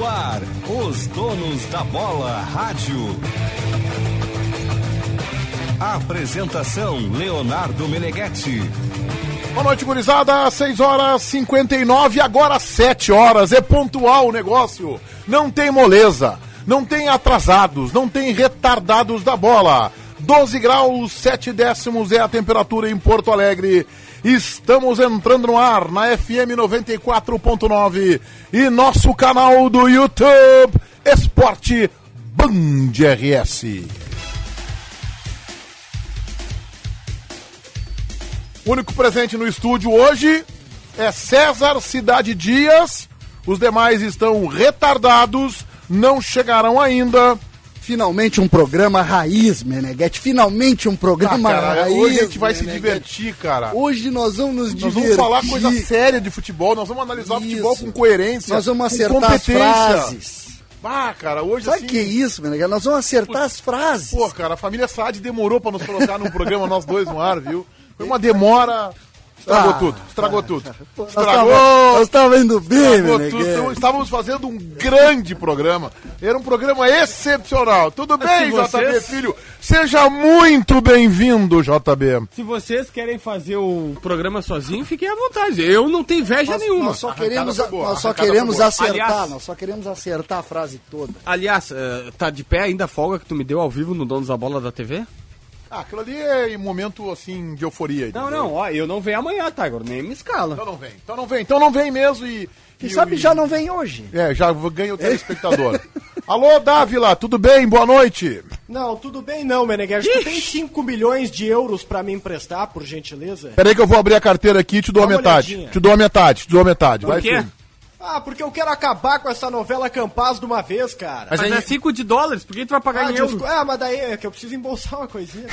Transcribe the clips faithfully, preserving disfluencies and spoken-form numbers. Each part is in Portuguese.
No ar, os donos da bola rádio. Apresentação, Leonardo Meneghetti. Boa noite, gurizada, seis horas e cinquenta e nove, agora sete horas, é pontual o negócio, não tem moleza, não tem atrasados, não tem retardados da bola, doze graus, sete décimos é a temperatura em Porto Alegre, estamos entrando no ar na F M noventa e quatro ponto nove e nosso canal do YouTube, Esporte Band R S. O único presente no estúdio hoje é César Cidade Dias. Os demais estão retardados, não chegaram ainda. Finalmente um programa raiz, Meneghetti. Finalmente um programa ah, cara, raiz. Hoje a gente vai Meneghetti. se divertir, cara. Hoje nós vamos nos nós divertir. Nós vamos falar coisa séria de futebol, nós vamos analisar isso. futebol com coerência, nós vamos acertar as frases. Ah, cara, hoje Sabe assim... Sabe que é isso, Meneghetti? Nós vamos acertar Pô, as frases. Pô, cara, a família Saad demorou pra nos colocar num programa, nós dois no ar, viu? Foi uma demora, estragou ah, tudo, estragou ah, tudo. Estragou! Nós estávamos indo bem, né? Estávamos fazendo um grande programa. Era um programa excepcional. Tudo bem, vocês... J B. Filho? Seja muito bem-vindo, J B. Se vocês querem fazer o programa sozinho, fiquem à vontade. Eu não tenho inveja nós, nenhuma. Nós só queremos, boa, nós só queremos acertar, aliás, nós só queremos acertar a frase toda. Aliás, tá de pé ainda a folga que tu me deu ao vivo no Donos da Bola da T V? Ah, aquilo ali é momento, assim, de euforia. Entendeu? Não, não, ó, eu não venho amanhã, Tiger, nem me escala. Então não vem, então não vem, então não vem mesmo e... Quem e, sabe e... já não vem hoje. É, já ganha o telespectador. Alô, Dávila, tudo bem? Boa noite. Não, tudo bem não, Meneghetti. Tu tem cinco milhões de euros pra me emprestar, por gentileza? Peraí que eu vou abrir a carteira aqui e te dou a metade. Olhadinha. Te dou a metade, te dou a metade. Por Vai, quê? Filho. Ah, porque eu quero acabar com essa novela Campaz de uma vez, cara. Mas, mas aí... é cinco de dólares, por que tu vai pagar ah, em euro? Ah, mas daí é que eu preciso embolsar uma coisinha.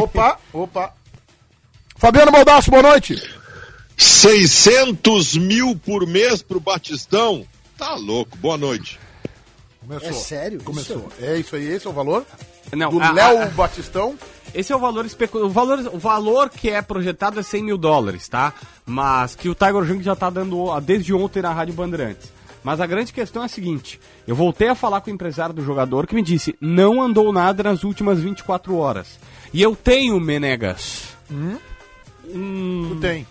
opa, opa. Fabiano Baldasso, boa noite. seiscentos mil por mês pro Batistão? Tá louco, boa noite. Começou. É sério? Começou. Isso? É isso aí, esse é o valor? Não. Do a, Léo a, a... Batistão? Esse é o valor especu... o valor O valor que é projetado é cem mil dólares, tá? Mas que o Tiger Junk já tá dando desde ontem na Rádio Bandeirantes. Mas a grande questão é a seguinte: eu voltei a falar com o empresário do jogador que me disse, não andou nada nas últimas vinte e quatro horas. E eu tenho, Menegas. Hum? Hum... Tu tem.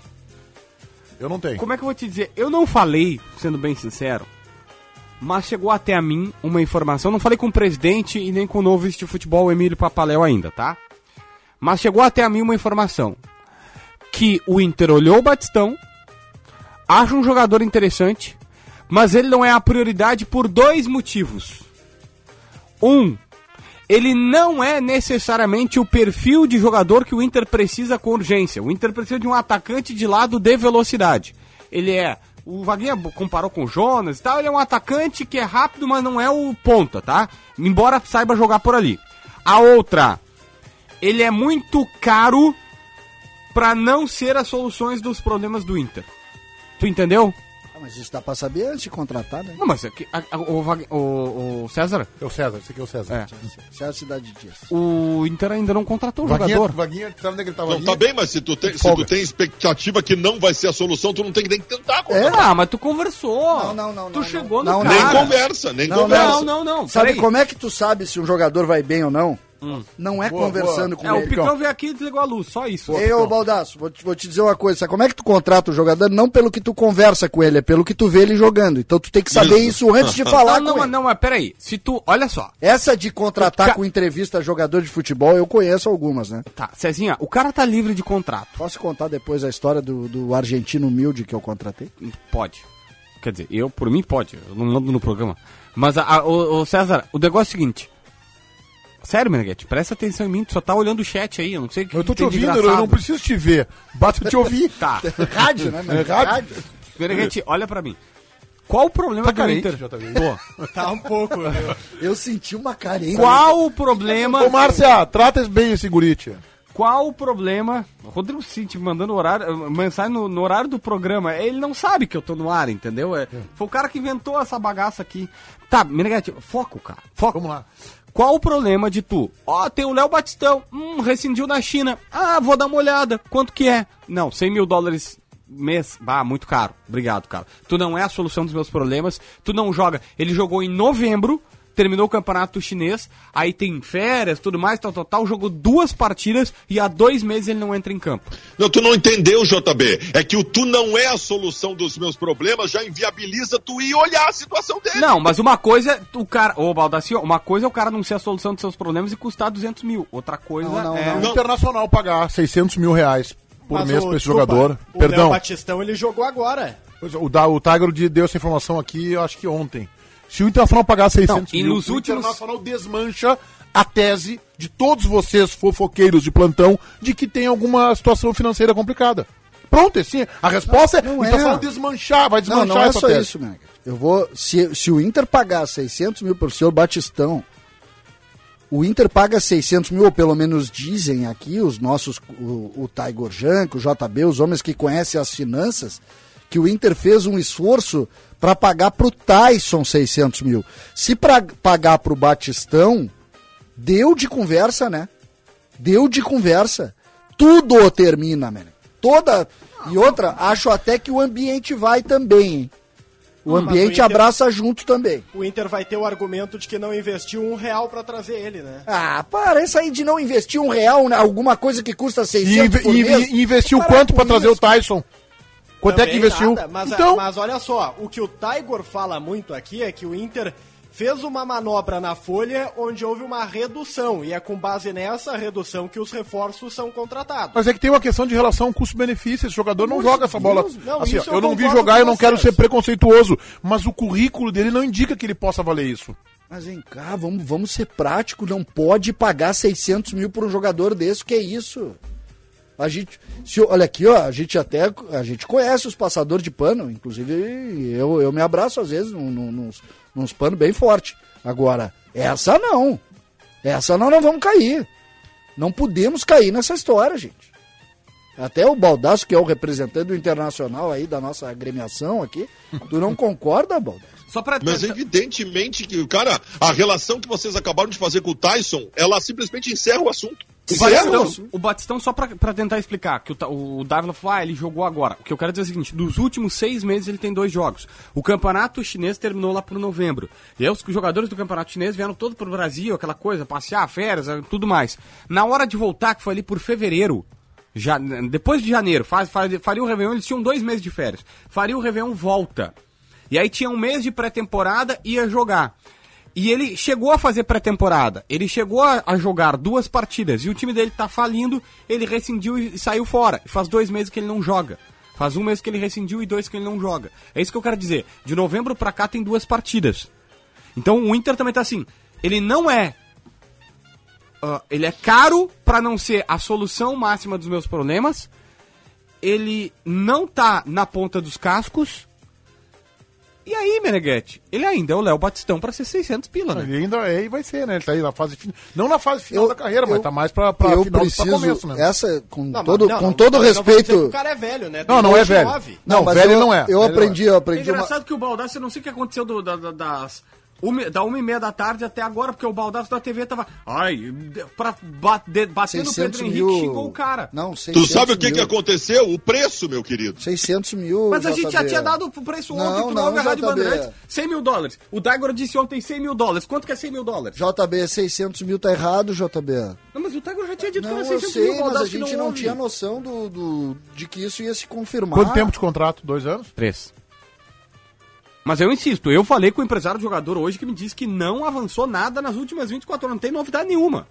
Eu não tenho. Como é que eu vou te dizer? Eu não falei, sendo bem sincero, mas chegou até a mim uma informação. Não falei com o presidente e nem com o novo vice de futebol, Emílio Papaléu, ainda, tá? Mas chegou até a mim uma informação, que o Inter olhou o Batistão, acha um jogador interessante, mas ele não é a prioridade por dois motivos. Um, ele não é necessariamente o perfil de jogador que o Inter precisa com urgência. O Inter precisa de um atacante de lado de velocidade. Ele é, o Vaguinha comparou com o Jonas e tal, ele é um atacante que é rápido, mas não é o ponta, tá? Embora saiba jogar por ali. A outra... ele é muito caro pra não ser as soluções dos problemas do Inter. Tu entendeu? Ah, mas isso dá pra saber antes de contratar, né? Não, mas aqui, a, a, o, o, o César? É o César, esse aqui é o César. É. César Cidade Dias. O Inter ainda não contratou o Vaguinha, jogador. Vaguinha, sabe onde é que ele tá? Não, tá bem, mas se tu, tem, se tu tem expectativa que não vai ser a solução, tu não tem que nem tentar contratar. É, ah, mas tu conversou. Não, não, não. Tu não, chegou não, no não, cara. Nem conversa, nem não, conversa. Não, não, não. Sabe como é que tu sabe se um jogador vai bem ou não? Hum. Não é boa, conversando boa. com é, ele. O Picão veio aqui e desligou a luz, só isso. Eu, Baldasso, vou te, vou te dizer uma coisa. Como é que tu contrata o jogador? Não pelo que tu conversa com ele, é pelo que tu vê ele jogando. Então tu tem que saber isso, isso antes de falar não, com não, ele. Não, mas peraí. Se tu, olha só. Essa de contratar ca... com entrevista a jogador de futebol, eu conheço algumas, né? Tá, Cezinha, o cara tá livre de contrato. Posso contar depois a história do, do argentino humilde que eu contratei? Pode. Quer dizer, eu, por mim, pode. Eu não mando no programa. Mas, a, a, o, o César, o negócio é o seguinte... Sério, Meneghetti, presta atenção em mim, tu só tá olhando o chat aí, eu não sei o que. Eu tô que te ouvindo, eu não preciso te ver. Basta te ouvir. Tá. Rádio, né, Meneghetti? Rádio. Meneghetti, olha pra mim. Qual o problema tá do Inter? Pô, tá um pouco. Eu, eu senti uma carência. Qual o problema. Ô, Márcia, trata bem esse gurite. Qual o problema. O Rodrigo Cinti mandando horário, mensagem no, no horário do programa. Ele não sabe que eu tô no ar, entendeu? É, foi o cara que inventou essa bagaça aqui. Tá, Meneghetti, foco, cara. Foco. Vamos lá. Qual o problema de tu? Ó, oh, tem o Léo Batistão, hum, rescindiu na China. Ah, vou dar uma olhada, quanto que é? Não, cem mil dólares mês. Ah, muito caro. Obrigado, cara. Tu não é a solução dos meus problemas. Tu não joga. Ele jogou em novembro, terminou o campeonato chinês, aí tem férias, tudo mais, tal, tal, tal, jogou duas partidas e há dois meses ele não entra em campo. Não, tu não entendeu, J B. É que o tu não é a solução dos meus problemas já inviabiliza tu ir olhar a situação dele. Não, mas uma coisa, o cara, ô, Baldasso, uma coisa é o cara não ser a solução dos seus problemas e custar duzentos mil. Outra coisa não, não, é... Não. O Internacional pagar seiscentos mil reais por mas mês o, pra esse desculpa, jogador. O Perdão. O Batistão, ele jogou agora. O, da, o Tiger deu essa informação aqui, eu acho que ontem. Se o Internacional pagar seiscentos mil, o Internacional desmancha a tese de todos vocês fofoqueiros de plantão de que tem alguma situação financeira complicada. Pronto, assim, a resposta não, não é, o Internacional é. desmanchar, vai desmanchar não, não é essa só tese. Isso, Mega. Eu vou, se, se o Inter pagar seiscentos mil pro senhor Batistão, o Inter paga seiscentos mil, ou pelo menos dizem aqui os nossos, o, o Tiger Junk, o J B, os homens que conhecem as finanças, que o Inter fez um esforço para pagar pro Tyson seiscentos mil. Se para pagar pro Batistão, deu de conversa, né? Deu de conversa. Tudo termina, mano. Toda. E outra, acho até que o ambiente vai também, hein? O ambiente o Inter... abraça junto também. O Inter vai ter o argumento de que não investiu um real pra trazer ele, né? Ah, para, isso aí de não investir um real, né? Alguma coisa que custa seiscentos e, e, e investiu para quanto pra trazer isso? O Tyson? Quanto também é que investiu? Nada, mas, então... mas olha só, o que o Tiger fala muito aqui é que o Inter fez uma manobra na folha onde houve uma redução, e é com base nessa redução que os reforços são contratados. Mas é que tem uma questão de relação custo-benefício, esse jogador não Meu joga Deus, essa bola. Não, assim, eu, eu não vi jogar, eu não quero ser preconceituoso, mas o currículo dele não indica que ele possa valer isso. Mas vem cá, vamos, vamos ser práticos, não pode pagar seiscentos mil por um jogador desse, que é isso? A gente, se, olha aqui, ó, a gente até, a gente conhece os passadores de pano, inclusive eu, eu me abraço às vezes num, num, num, nos panos bem forte. Agora, essa não, essa não, não vamos cair, não podemos cair nessa história, gente. Até o Baldasso, que é o representante do Internacional aí da nossa agremiação aqui, tu não concorda, Baldasso? Só pra... Mas evidentemente que, cara, a relação que vocês acabaram de fazer com o Tyson, ela simplesmente encerra o assunto. O Batistão, o Batistão, só pra, pra tentar explicar, que o, o Dávila falou, ah, ele jogou agora. O que eu quero dizer é o seguinte, dos últimos seis meses ele tem dois jogos. O campeonato chinês terminou lá por novembro. E aí os jogadores do campeonato chinês vieram todo pro Brasil, aquela coisa, passear, férias, tudo mais. Na hora de voltar, que foi ali por fevereiro, já, depois de janeiro, faz, faz, faria o Réveillon, eles tinham dois meses de férias. Faria o Réveillon, volta. E aí tinha um mês de pré-temporada, ia jogar. E ele chegou a fazer pré-temporada, ele chegou a, a jogar duas partidas, e o time dele tá falindo, ele rescindiu e saiu fora. Faz dois meses que ele não joga. Faz um mês que ele rescindiu e dois que ele não joga. É isso que eu quero dizer. De novembro pra cá tem duas partidas. Então o Inter também tá assim, ele não é... Uh, ele é caro pra não ser a solução máxima dos meus problemas, ele não tá na ponta dos cascos... E aí, Meneghetti, ele ainda é o Léo Batistão pra ser seiscentos pila, né? Ele ainda é e vai ser, né? Ele tá aí na fase final. Não na fase final eu, da carreira, eu, mas tá mais pra, pra eu final preciso, pra começo, né? Essa, com não, todo, não, com não, todo não, respeito... Não, o cara é velho, né? Tem não, não é velho. Nove. Não, não velho eu, não é. Eu velho aprendi, eu aprendi... É engraçado uma... que o Baldasso, eu não sei o que aconteceu do, da, da, das... Uma, da uma e meia da tarde até agora, porque o Baldasso da T V tava... Ai, pra bater, bater no Pedro Henrique, mil... xingou o cara. Não, seiscentos mil. Tu sabe o que, que aconteceu? O preço, meu querido. seiscentos mil, Mas a gente já tinha dado o preço ontem, não, tu não, não Rádio Bandeirantes, cem mil dólares. O Tiger disse ontem cem mil dólares. Quanto que é cem mil dólares? J B, seiscentos mil tá errado, J B. Não, mas o Tiger já tinha dito não, que era seiscentos mil. Não, eu sei, mas a gente não, não tinha noção do, do, de que isso ia se confirmar. Quanto tempo de contrato? Dois anos? Três. Mas eu insisto, eu falei com o empresário do jogador hoje que me disse que não avançou nada nas últimas vinte e quatro horas, não tem novidade nenhuma.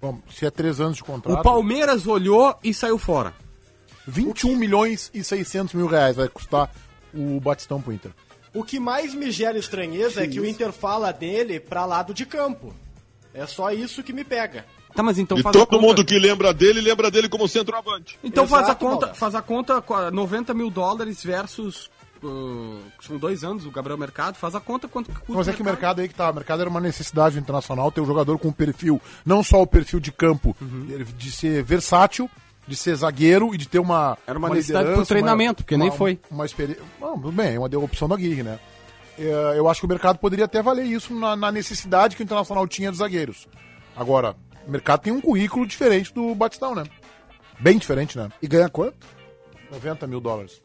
Bom, se é três anos de contrato... O Palmeiras olhou e saiu fora. vinte e um milhões e seiscentos mil reais vai custar o Batistão pro Inter. O que mais me gera estranheza que é que isso? O Inter fala dele pra lado de campo. É só isso que me pega. Tá, mas então e faz todo a conta. Mundo que lembra dele, lembra dele como centroavante. Então Exato, faz a conta, faz a conta noventa mil dólares versus... Uh, são dois anos, o Gabriel Mercado faz a conta quanto que custa. Mas é que o mercado aí que tá, o mercado era uma necessidade internacional ter um jogador com perfil, não só o perfil de campo, uhum. de ser versátil, de ser zagueiro e de ter uma Era uma, uma necessidade pro treinamento, porque nem foi. Uma experiência. Tudo bem, é uma opção da Aguirre, né? É, eu acho que o mercado poderia até valer isso na, na necessidade que o Internacional tinha dos zagueiros. Agora, o mercado tem um currículo diferente do Batistão, né? Bem diferente, né? E ganha quanto? noventa mil dólares.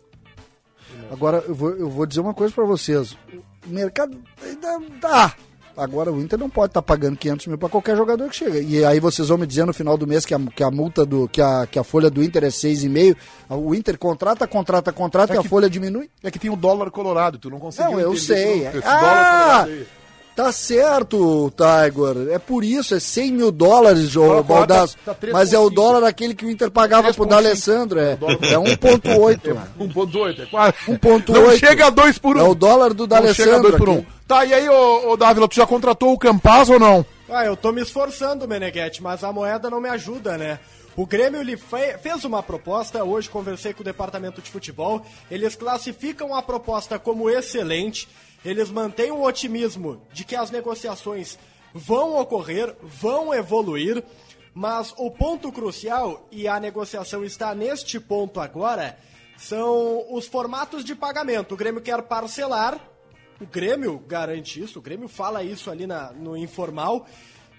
Agora, eu vou, eu vou dizer uma coisa pra vocês. O mercado ainda dá. Agora o Inter não pode estar tá pagando quinhentos mil pra qualquer jogador que chega. E aí vocês vão me dizer no final do mês que a, que a multa, do, que, a, que a folha do Inter é seis vírgula cinco. O Inter contrata, contrata, contrata é e que, a folha diminui. É que tem o dólar colorado, tu não conseguiu não, eu sei. Esse, esse ah, dólar colorado aí. Tá certo, Tiger. É por isso, é cem mil dólares, o Baldasso. Tá, tá mas é o dólar aquele que o Inter pagava pro D'Alessandro. É, é um ponto oito. um ponto oito, é quase. um ponto oito. Não chega a dois por um. É o dólar do D'Alessandro. Um. Tá, e aí, ô, ô Dávila, tu já contratou o Campaz ou não? Ah, eu tô me esforçando, Meneghetti, mas a moeda não me ajuda, né? O Grêmio ele fez uma proposta, hoje conversei com o departamento de futebol, eles classificam a proposta como excelente, eles mantêm o otimismo de que as negociações vão ocorrer, vão evoluir, mas o ponto crucial, e a negociação está neste ponto agora, são os formatos de pagamento. O Grêmio quer parcelar, o Grêmio garante isso, o Grêmio fala isso ali na, no informal.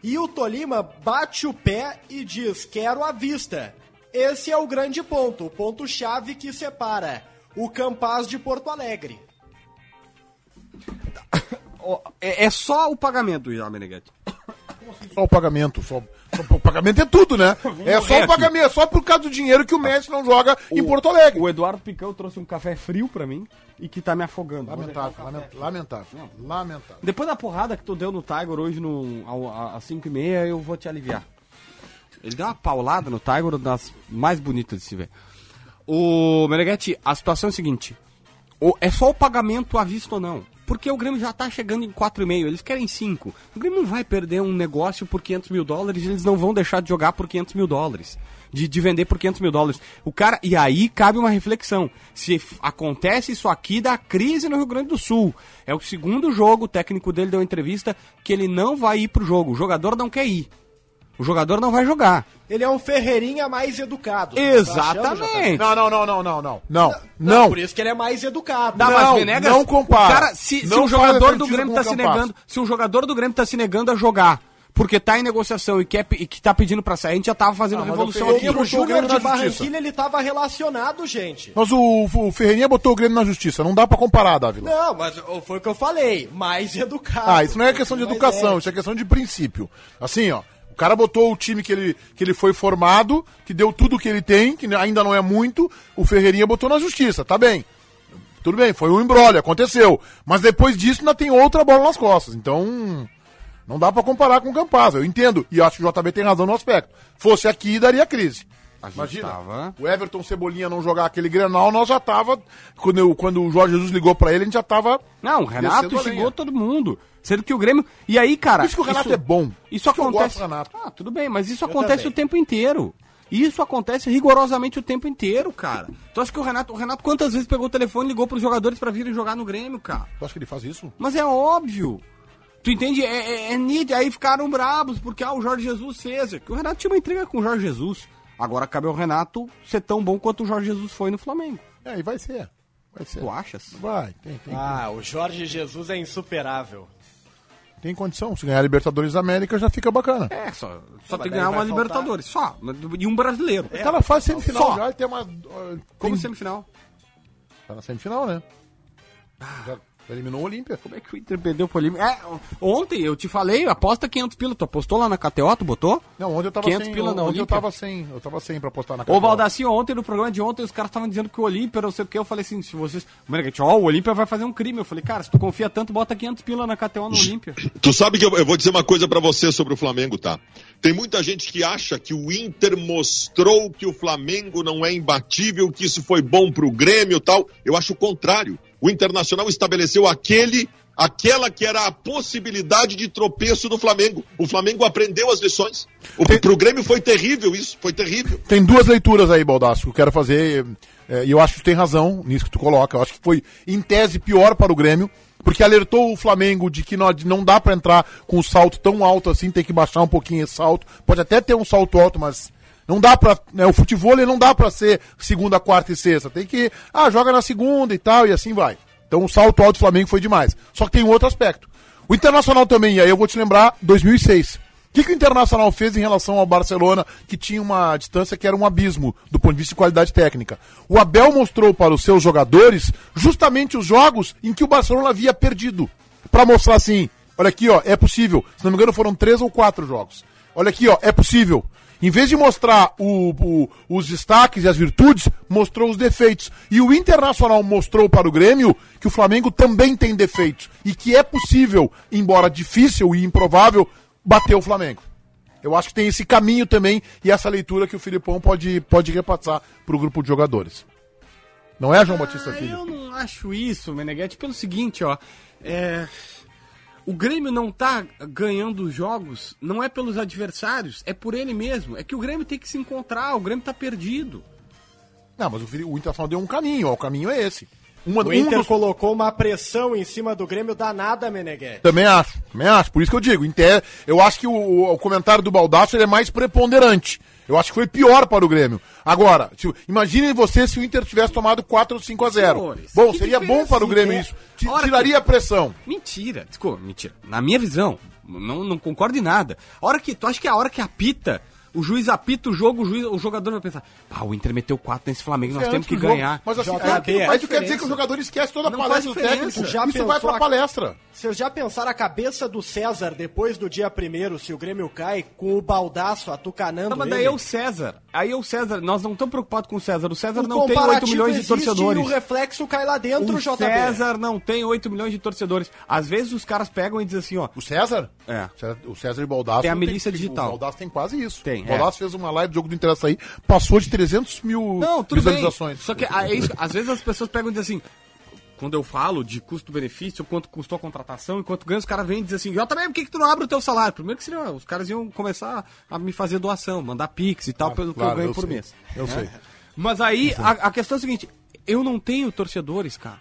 E o Tolima bate o pé e diz, quero à vista. Esse é o grande ponto, o ponto-chave que separa o Campaz de Porto Alegre. É, é só o pagamento, Ian Meneghetti. Só o pagamento, só, só o pagamento é tudo, né? É só o pagamento, é só por causa do dinheiro que o Messi não joga o, em Porto Alegre. O Eduardo Picão trouxe um café frio pra mim e que tá me afogando. Lamentável, lamentável, lamentável, lamentável. Depois da porrada que tu deu no Tiger hoje às cinco e meia, eu vou te aliviar. Ele deu uma paulada no Tiger das mais bonitas de se ver. O Meneghetti, a situação é a seguinte, o, é só o pagamento à vista ou não? Porque o Grêmio já tá chegando em quatro e meio, eles querem cinco. O Grêmio não vai perder um negócio por quinhentos mil dólares, eles não vão deixar de jogar por quinhentos mil dólares, de, de vender por quinhentos mil dólares. O cara, e aí cabe uma reflexão, se acontece isso aqui da crise no Rio Grande do Sul, é o segundo jogo, o técnico dele deu uma entrevista que ele não vai ir pro jogo, o jogador não quer ir. O jogador não vai jogar. Ele é um Ferreirinha mais educado. Exatamente. Não, não, não, não, não, não. Não, não. Por isso que ele é mais educado. Não, não, mas nega, não compara. Cara, se, não se o jogador do Grêmio tá se negando, se o jogador do Grêmio tá se negando a jogar, porque tá em negociação e, quer, e que tá pedindo pra sair, a gente já tava fazendo ah, revolução aqui. O Júnior de Barranquilla, ele tava relacionado, gente. Mas o, o Ferreirinha botou o Grêmio na justiça, não dá pra comparar, Dávila. Não, mas foi o que eu falei, mais educado. Ah, isso não é questão de educação, é. Isso é questão de princípio. Assim, ó. O cara botou o time que ele, que ele foi formado, que deu tudo o que ele tem, que ainda não é muito, o Ferreirinha botou na justiça, tá bem. Tudo bem, foi um embrólio, aconteceu. Mas depois disso ainda tem outra bola nas costas, então não dá pra comparar com o Campaz, eu entendo. E acho que o J B tem razão no aspecto. Fosse aqui, daria crise. Imagina, tava... o Everton Cebolinha não jogar aquele Grenal, nós já tava, quando, eu, quando o Jorge Jesus ligou pra ele, a gente já tava... Não, o Renato chegou todo mundo. Sendo que o Grêmio... E aí, cara... Isso que o Renato isso, é bom. Isso, isso acontece... Renato. Ah, tudo bem, mas isso eu acontece também. O tempo inteiro. Isso acontece rigorosamente o tempo inteiro, cara. Tu acha que o Renato... O Renato quantas vezes pegou o telefone e ligou pros jogadores pra virem jogar no Grêmio, cara? Tu acha que ele faz isso? Mas é óbvio. Tu entende? É, é, é nítido. Aí ficaram bravos porque, ah, o Jorge Jesus fez. O Renato tinha uma entrega com o Jorge Jesus. Agora cabe ao Renato ser tão bom quanto o Jorge Jesus foi no Flamengo. É, e vai ser. Vai ser. Tu achas? Vai, tem, tem. Ah, o Jorge Jesus é insuperável. Tem condição, se ganhar a Libertadores da América já fica bacana. É, só, só tem que ganhar uma faltar. Libertadores, só, e um brasileiro. É, tá na fase semifinal só. Já, tem uma... Tem... Como semifinal? Tá na semifinal, né? Ah. Já eliminou o Olímpia. Como é que o Inter perdeu pro Olímpia? É, ontem eu te falei, aposta quinhentos pila, tu apostou lá na K T O, tu botou? Não, ontem eu tava quinhentos sem, pila na ontem eu tava sem, eu tava sem pra apostar na K T O. Ô Baldacinho, ontem no programa de ontem os caras estavam dizendo que o Olímpia, não sei o que, eu falei assim, se vocês, ó, o Olímpia vai fazer um crime, eu falei, cara, se tu confia tanto, bota quinhentos pila na K T O no Olímpia. Tu sabe que eu, eu vou dizer uma coisa pra você sobre o Flamengo, tá? Tem muita gente que acha que o Inter mostrou que o Flamengo não é imbatível, que isso foi bom pro Grêmio e tal, eu acho o contrário. O Internacional estabeleceu aquele, aquela que era a possibilidade de tropeço do Flamengo. O Flamengo aprendeu as lições. O, Tem... Pro Grêmio foi terrível isso, foi terrível. Tem duas leituras aí, Baldasso, que eu quero fazer, e é, eu acho que tu tem razão nisso que tu coloca. Eu acho que foi, em tese, pior para o Grêmio, porque alertou o Flamengo de que não, de não dá para entrar com um salto tão alto assim, tem que baixar um pouquinho esse salto. Pode até ter um salto alto, mas... Não dá pra, né, o futevôlei não dá pra ser segunda, quarta e sexta. Tem que, ah, joga na segunda e tal, e assim vai. Então o salto alto do Flamengo foi demais. Só que tem um outro aspecto. O Internacional também, e aí eu vou te lembrar, dois mil e seis. O que, que o Internacional fez em relação ao Barcelona, que tinha uma distância que era um abismo, do ponto de vista de qualidade técnica? O Abel mostrou para os seus jogadores justamente os jogos em que o Barcelona havia perdido, para mostrar assim, olha aqui, ó, é possível. Se não me engano, foram três ou quatro jogos. Olha aqui, ó, é possível. Em vez de mostrar o, o, os destaques e as virtudes, mostrou os defeitos. E o Internacional mostrou para o Grêmio que o Flamengo também tem defeitos. E que é possível, embora difícil e improvável, bater o Flamengo. Eu acho que tem esse caminho também e essa leitura que o Filipão pode, pode repassar para o grupo de jogadores. Não é, João ah, Batista Filho? Eu não acho isso, Meneghetti, pelo seguinte, ó... É... O Grêmio não tá ganhando jogos, não é pelos adversários, é por ele mesmo. É que o Grêmio tem que se encontrar, o Grêmio tá perdido. Não, mas o, o Internacional deu um caminho, ó, o caminho é esse. Uma, o um Inter dos... colocou uma pressão em cima do Grêmio danada, Meneghetti. Também acho, também acho, por isso que eu digo. Inter, eu acho que o, o comentário do Baldasso ele é mais preponderante. Eu acho que foi pior para o Grêmio. Agora, tipo, imaginem você se o Inter tivesse tomado quatro ou cinco a zero. Senhores, bom, seria bom para o Grêmio é? Isso. T- tiraria que... a pressão. Mentira, desculpa, mentira. Na minha visão, não, não concordo em nada. A hora que, tu acha que é a hora que apita, o juiz apita o jogo, o, juiz, o jogador vai pensar, pá, o Inter meteu quatro nesse Flamengo, nós é, temos que ganhar. Mas assim, J B, é, mas tu quer dizer que o jogador esquece toda a não palestra do técnico? Já isso vai para a palestra. Vocês já pensaram a cabeça do César depois do dia primeiro, se o Grêmio cai, com o Baldasso atucanando não, mas daí ele? É o César. Aí é o César. Nós não estamos preocupados com o César. O César o não tem oito milhões de torcedores. E o reflexo cai lá dentro, o J B. O César não tem oito milhões de torcedores. Às vezes os caras pegam e dizem assim, ó... O César? É. O César e o Baldasso... Tem a milícia tem, digital. O Baldasso tem quase isso. Tem. O Baldasso é. fez uma live do jogo do Inter aí, passou de trezentos mil não, visualizações. Bem. Só que a, é isso, às vezes as pessoas pegam e dizem assim... Quando eu falo de custo-benefício, quanto custou a contratação e quanto ganha, os caras vêm e dizem assim, também por que, que tu não abre o teu salário? Primeiro que seria, os caras iam começar a me fazer doação, mandar pix e tal, ah, pelo claro, que eu ganho eu por sei. mês. Eu é? sei. Mas aí, sei. A, a questão é a seguinte, eu não tenho torcedores, cara.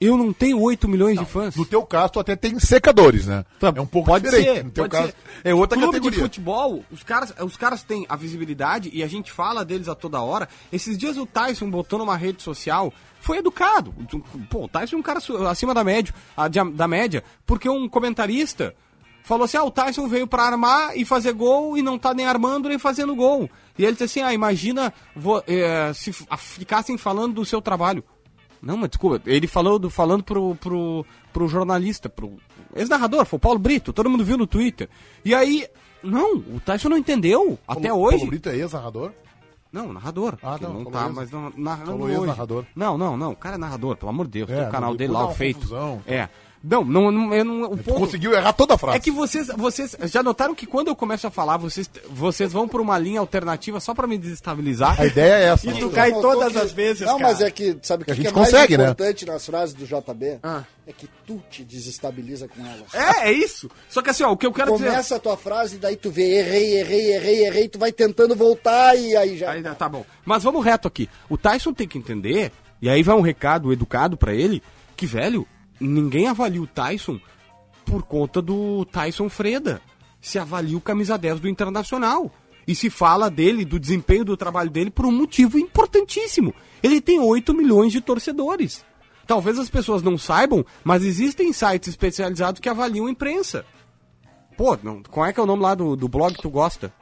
Eu não tenho oito milhões não, de fãs. No teu caso, tu até tem secadores, né? Tá, é um pouco pode diferente. Ser, no teu pode caso, ser. É outra Clube categoria. De futebol, os caras, os caras têm a visibilidade e a gente fala deles a toda hora. Esses dias o Tyson botou numa rede social, foi educado. Pô, o Tyson é um cara acima da média, da média, porque um comentarista falou assim, ah, o Tyson veio pra armar e fazer gol e não tá nem armando nem fazendo gol. E ele disse assim, ah, imagina vou, eh, se ficassem falando do seu trabalho. Não, mas desculpa, ele falou do, falando pro, pro, pro jornalista, pro ex-narrador, foi o Paulo Brito, todo mundo viu no Twitter. E aí, não, o Tyson não entendeu, até Paulo, hoje... Paulo Brito é ex-narrador? Não, narrador. Ah, não, não tá, ex- mas não, narrando hoje. Narrador. Não, não, não, o cara é narrador, pelo amor de Deus, é, tem o canal dele lá, o Feito. Confusão. É. Não, não, não, eu não... O povo... conseguiu errar toda a frase. É que vocês, vocês já notaram que quando eu começo a falar, vocês, vocês vão por uma linha alternativa só pra me desestabilizar? A ideia é essa. E tu cai todas que... as vezes, não, cara. Não, mas é que, sabe o que, que, que é consegue, mais importante, né? Nas frases do J B? Ah. É que tu te desestabiliza com elas. É, é isso. Só que assim, ó, o que eu quero Começa dizer... Começa a tua frase e daí tu vê, errei, errei, errei, errei, tu vai tentando voltar e aí já... Aí, tá bom. Mas vamos reto aqui. O Tyson tem que entender, e aí vai um recado educado pra ele, que, velho... Ninguém avalia o Tyson por conta do Tyson Freda. Se avalia o camisa dez do Internacional. E se fala dele, do desempenho do trabalho dele, por um motivo importantíssimo. Ele tem oito milhões de torcedores. Talvez as pessoas não saibam, mas existem sites especializados que avaliam a imprensa. Pô, não, qual é que é o nome lá do, do blog que tu gosta?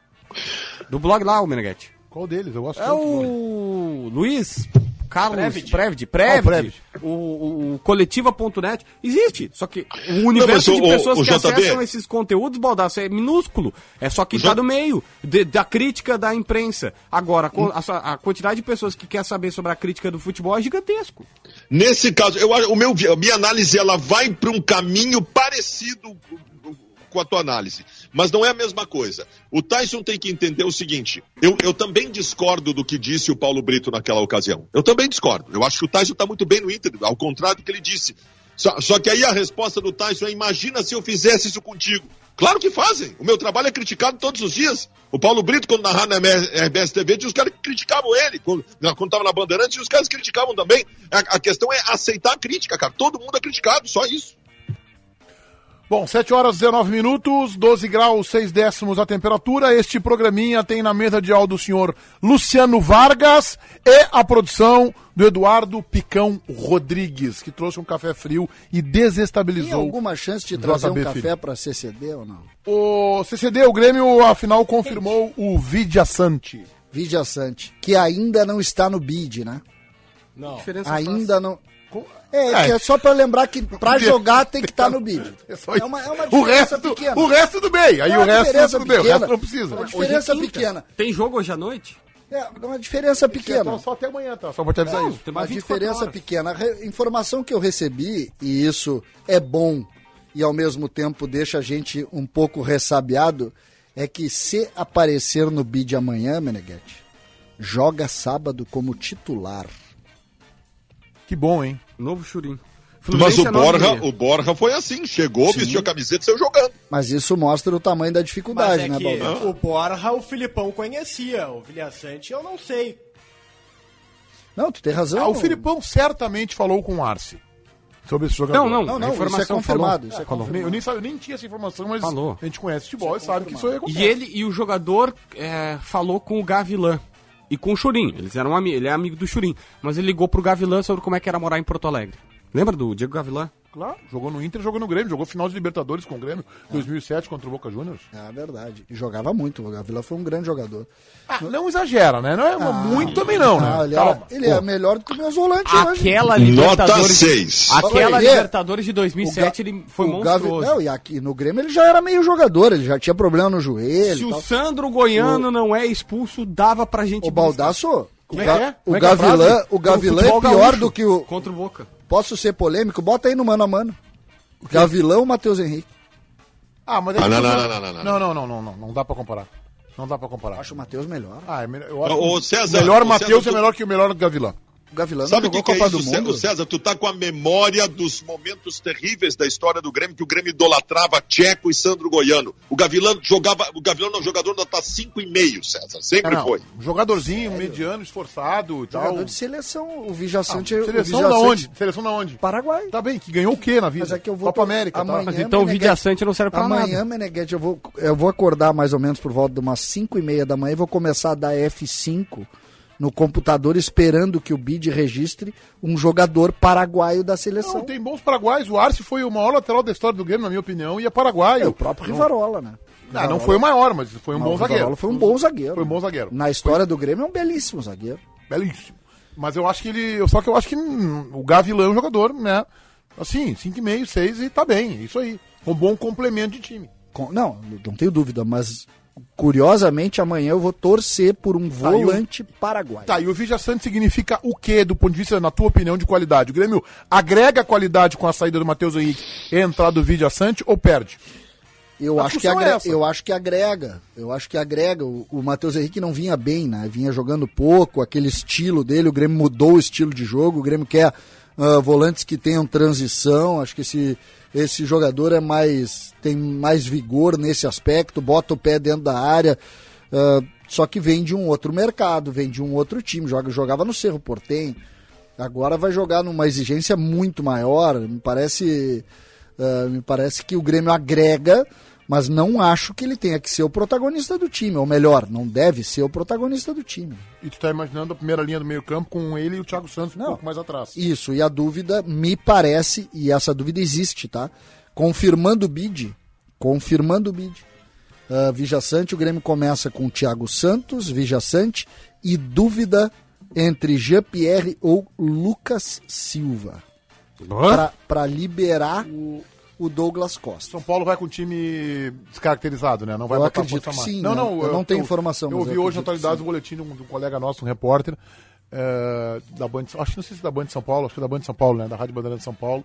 Do blog lá, o Meneghetti. Qual deles? Eu gosto É o Luiz... Carlos Previd, Previd, oh, o, o coletiva ponto net, existe, só que o universo não, o, de pessoas o, o que J B... acessam esses conteúdos, Baldasso, é minúsculo, é só que o tá J... do meio, de, da crítica da imprensa. Agora, a, a quantidade de pessoas que quer saber sobre a crítica do futebol é gigantesco. Nesse caso, eu, o meu, a minha análise ela vai para um caminho parecido com a tua análise, mas não é a mesma coisa. O Tyson tem que entender o seguinte, eu, eu também discordo do que disse o Paulo Brito naquela ocasião. Eu também discordo. Eu acho que o Tyson está muito bem no Inter, ao contrário do que ele disse. Só, só que aí a resposta do Tyson é, imagina se eu fizesse isso contigo. Claro que fazem. O meu trabalho é criticado todos os dias. O Paulo Brito, quando narrava na R B S T V, tinha os caras que criticavam ele. Quando estava na Bandeirantes, os caras criticavam também. A, a questão é aceitar a crítica, cara. Todo mundo é criticado, só isso. Bom, sete horas e dezenove minutos, doze graus, seis décimos a temperatura. Este programinha tem na mesa de áudio o senhor Luciano Vargas e a produção do Eduardo Picão Rodrigues, que trouxe um café frio e desestabilizou. Tem alguma chance de trazer um café para C C D ou não? O C C D, o Grêmio, afinal, confirmou o Villasanti. Villasanti, que ainda não está no bid, né? Não. Ainda não... É, é só pra lembrar que pra jogar tem que estar tá no bid. É uma, é uma o, resto, o resto do bem. Aí é o resto do bem. O resto não precisa. É uma diferença pequena. Tem jogo hoje à noite? É, uma diferença pequena. Então, só até amanhã, tá? Só pra te avisar isso. Uma diferença pequena. A informação que eu recebi, e isso é bom e ao mesmo tempo deixa a gente um pouco ressabiado, é que se aparecer no bid amanhã, Meneghetti, joga sábado como titular. Que bom, hein? Novo churinho. Mas o Borja, o Borja foi assim, chegou, sim, vestiu a camiseta e saiu jogando. Mas isso mostra o tamanho da dificuldade, é, né, Baldasso? O Borja, o Filipão conhecia, o Villasanti eu não sei. Não, tu tem razão. Ah, o Filipão certamente falou com o Arce sobre esse jogador. Não, não, não, não a informação isso é confirmado. Isso é confirmado. Eu, nem sabia, eu nem tinha essa informação, mas falou. A gente conhece futebol e sabe que isso é confirmado. E ele e o jogador é, falou com o Gavilán. E com o Churinho, eles eram amigos, ele é amigo do Churinho, mas ele ligou pro Gavilán sobre como é que era morar em Porto Alegre. Lembra do Diego Gavilán? Claro, jogou no Inter, jogou no Grêmio, jogou final de Libertadores com o Grêmio, é. dois mil e sete contra o Boca Juniors. É verdade, e jogava muito, o Gavilán foi um grande jogador. Ah, não, não exagera, né? Não é ah, muito também não, né? Não, ele Calma. Era, ele é melhor do que meus volantes. Aquela hoje. Libertadores, nota seis. Aquela aí, Libertadores de dois mil e sete, ele foi monstruoso. Gavi, não, e aqui no Grêmio ele já era meio jogador, ele já tinha problema no joelho. Se o Sandro Goiano o... não é expulso, dava pra gente... O Baldasso, o, é? Ga... o é Gavilán é, o Gavilán é pior do que o... Contra o Boca. Posso ser polêmico? Bota aí no mano a mano. Gavilán ou Matheus Henrique? Ah, mas... Ah, não, não, não, não, não, não, não, não, não, não, não dá pra comparar. Não dá pra comparar. Eu acho o Matheus melhor. Ah, é melhor. Eu acho o César, o melhor Matheus tu... é melhor que o melhor Gavilán. O Gavilán não jogou Copa do Mundo. César, tu tá com a memória dos momentos terríveis da história do Grêmio, que o Grêmio idolatrava Tcheco e Sandro Goiano. O Gavilán jogava, o Gavilán é um jogador nota cinco e meio, César, sempre não, foi. Um jogadorzinho, sério? Mediano, esforçado e tal. Jogador de seleção, o Villasanti... Ah, seleção da onde? Seleção da onde? Paraguai. Tá bem, que ganhou o quê na vida? Mas é que eu vou Copa América. Amanhã, tá? Mas então o Villasanti não serve pra amanhã, nada. Amanhã, Meneghetti, eu vou, eu vou acordar mais ou menos por volta de umas cinco e meia da manhã e vou começar a dar F cinco... no computador, esperando que o bid registre um jogador paraguaio da seleção. Não, tem bons paraguaios. O Arce foi o maior lateral da história do Grêmio, na minha opinião, e é paraguaio. É o próprio não... Rivarola, né? Rivarola... Não, não foi o maior, mas foi um não, bom Rivarola zagueiro. Foi um bom zagueiro. Foi um bom zagueiro. Na história foi... do Grêmio, é um belíssimo zagueiro. Belíssimo. Mas eu acho que ele... Só que eu acho que o Gavilán é um jogador, né? Assim, cinco e meio, seis e tá bem. Isso aí. Um bom complemento de time. Com... Não, não tenho dúvida, mas... Curiosamente, amanhã eu vou torcer por um volante tá, o... paraguaio. Tá, e o Villasanti significa o quê, do ponto de vista, na tua opinião, de qualidade? O Grêmio agrega qualidade com a saída do Matheus Henrique e a entrada do Villasanti ou perde? Eu acho, que agre... é eu acho que agrega. Eu acho que agrega. O, o Matheus Henrique não vinha bem, né? Vinha jogando pouco, aquele estilo dele. O Grêmio mudou o estilo de jogo. O Grêmio quer uh, volantes que tenham transição. Acho que esse... Esse jogador é mais, tem mais vigor nesse aspecto, bota o pé dentro da área, uh, só que vem de um outro mercado, vem de um outro time, joga, jogava no Cerro Porteño, agora vai jogar numa exigência muito maior, me parece, uh, me parece que o Grêmio agrega, mas não acho que ele tenha que ser o protagonista do time, ou melhor, não deve ser o protagonista do time. E tu tá imaginando a primeira linha do meio campo com ele e o Thiago Santos não, um pouco mais atrás. Isso, e a dúvida me parece, e essa dúvida existe, tá? Confirmando o bid, confirmando o bid. Uh, Villasanti, o Grêmio começa com o Thiago Santos, Villasanti, e dúvida entre Jean-Pierre ou Lucas Silva. Pra, pra liberar... O... o Douglas Costa. São Paulo vai com um time descaracterizado, né? Não vai eu botar acredito que sim, não, né? não, eu, eu não tenho eu, informação. Eu ouvi eu hoje na atualidade o boletim de um, de um colega nosso, um repórter, é, da Band, acho que não sei se é da Band de São Paulo, acho que é da Band de São Paulo, né? Da Rádio Bandeirantes de São Paulo.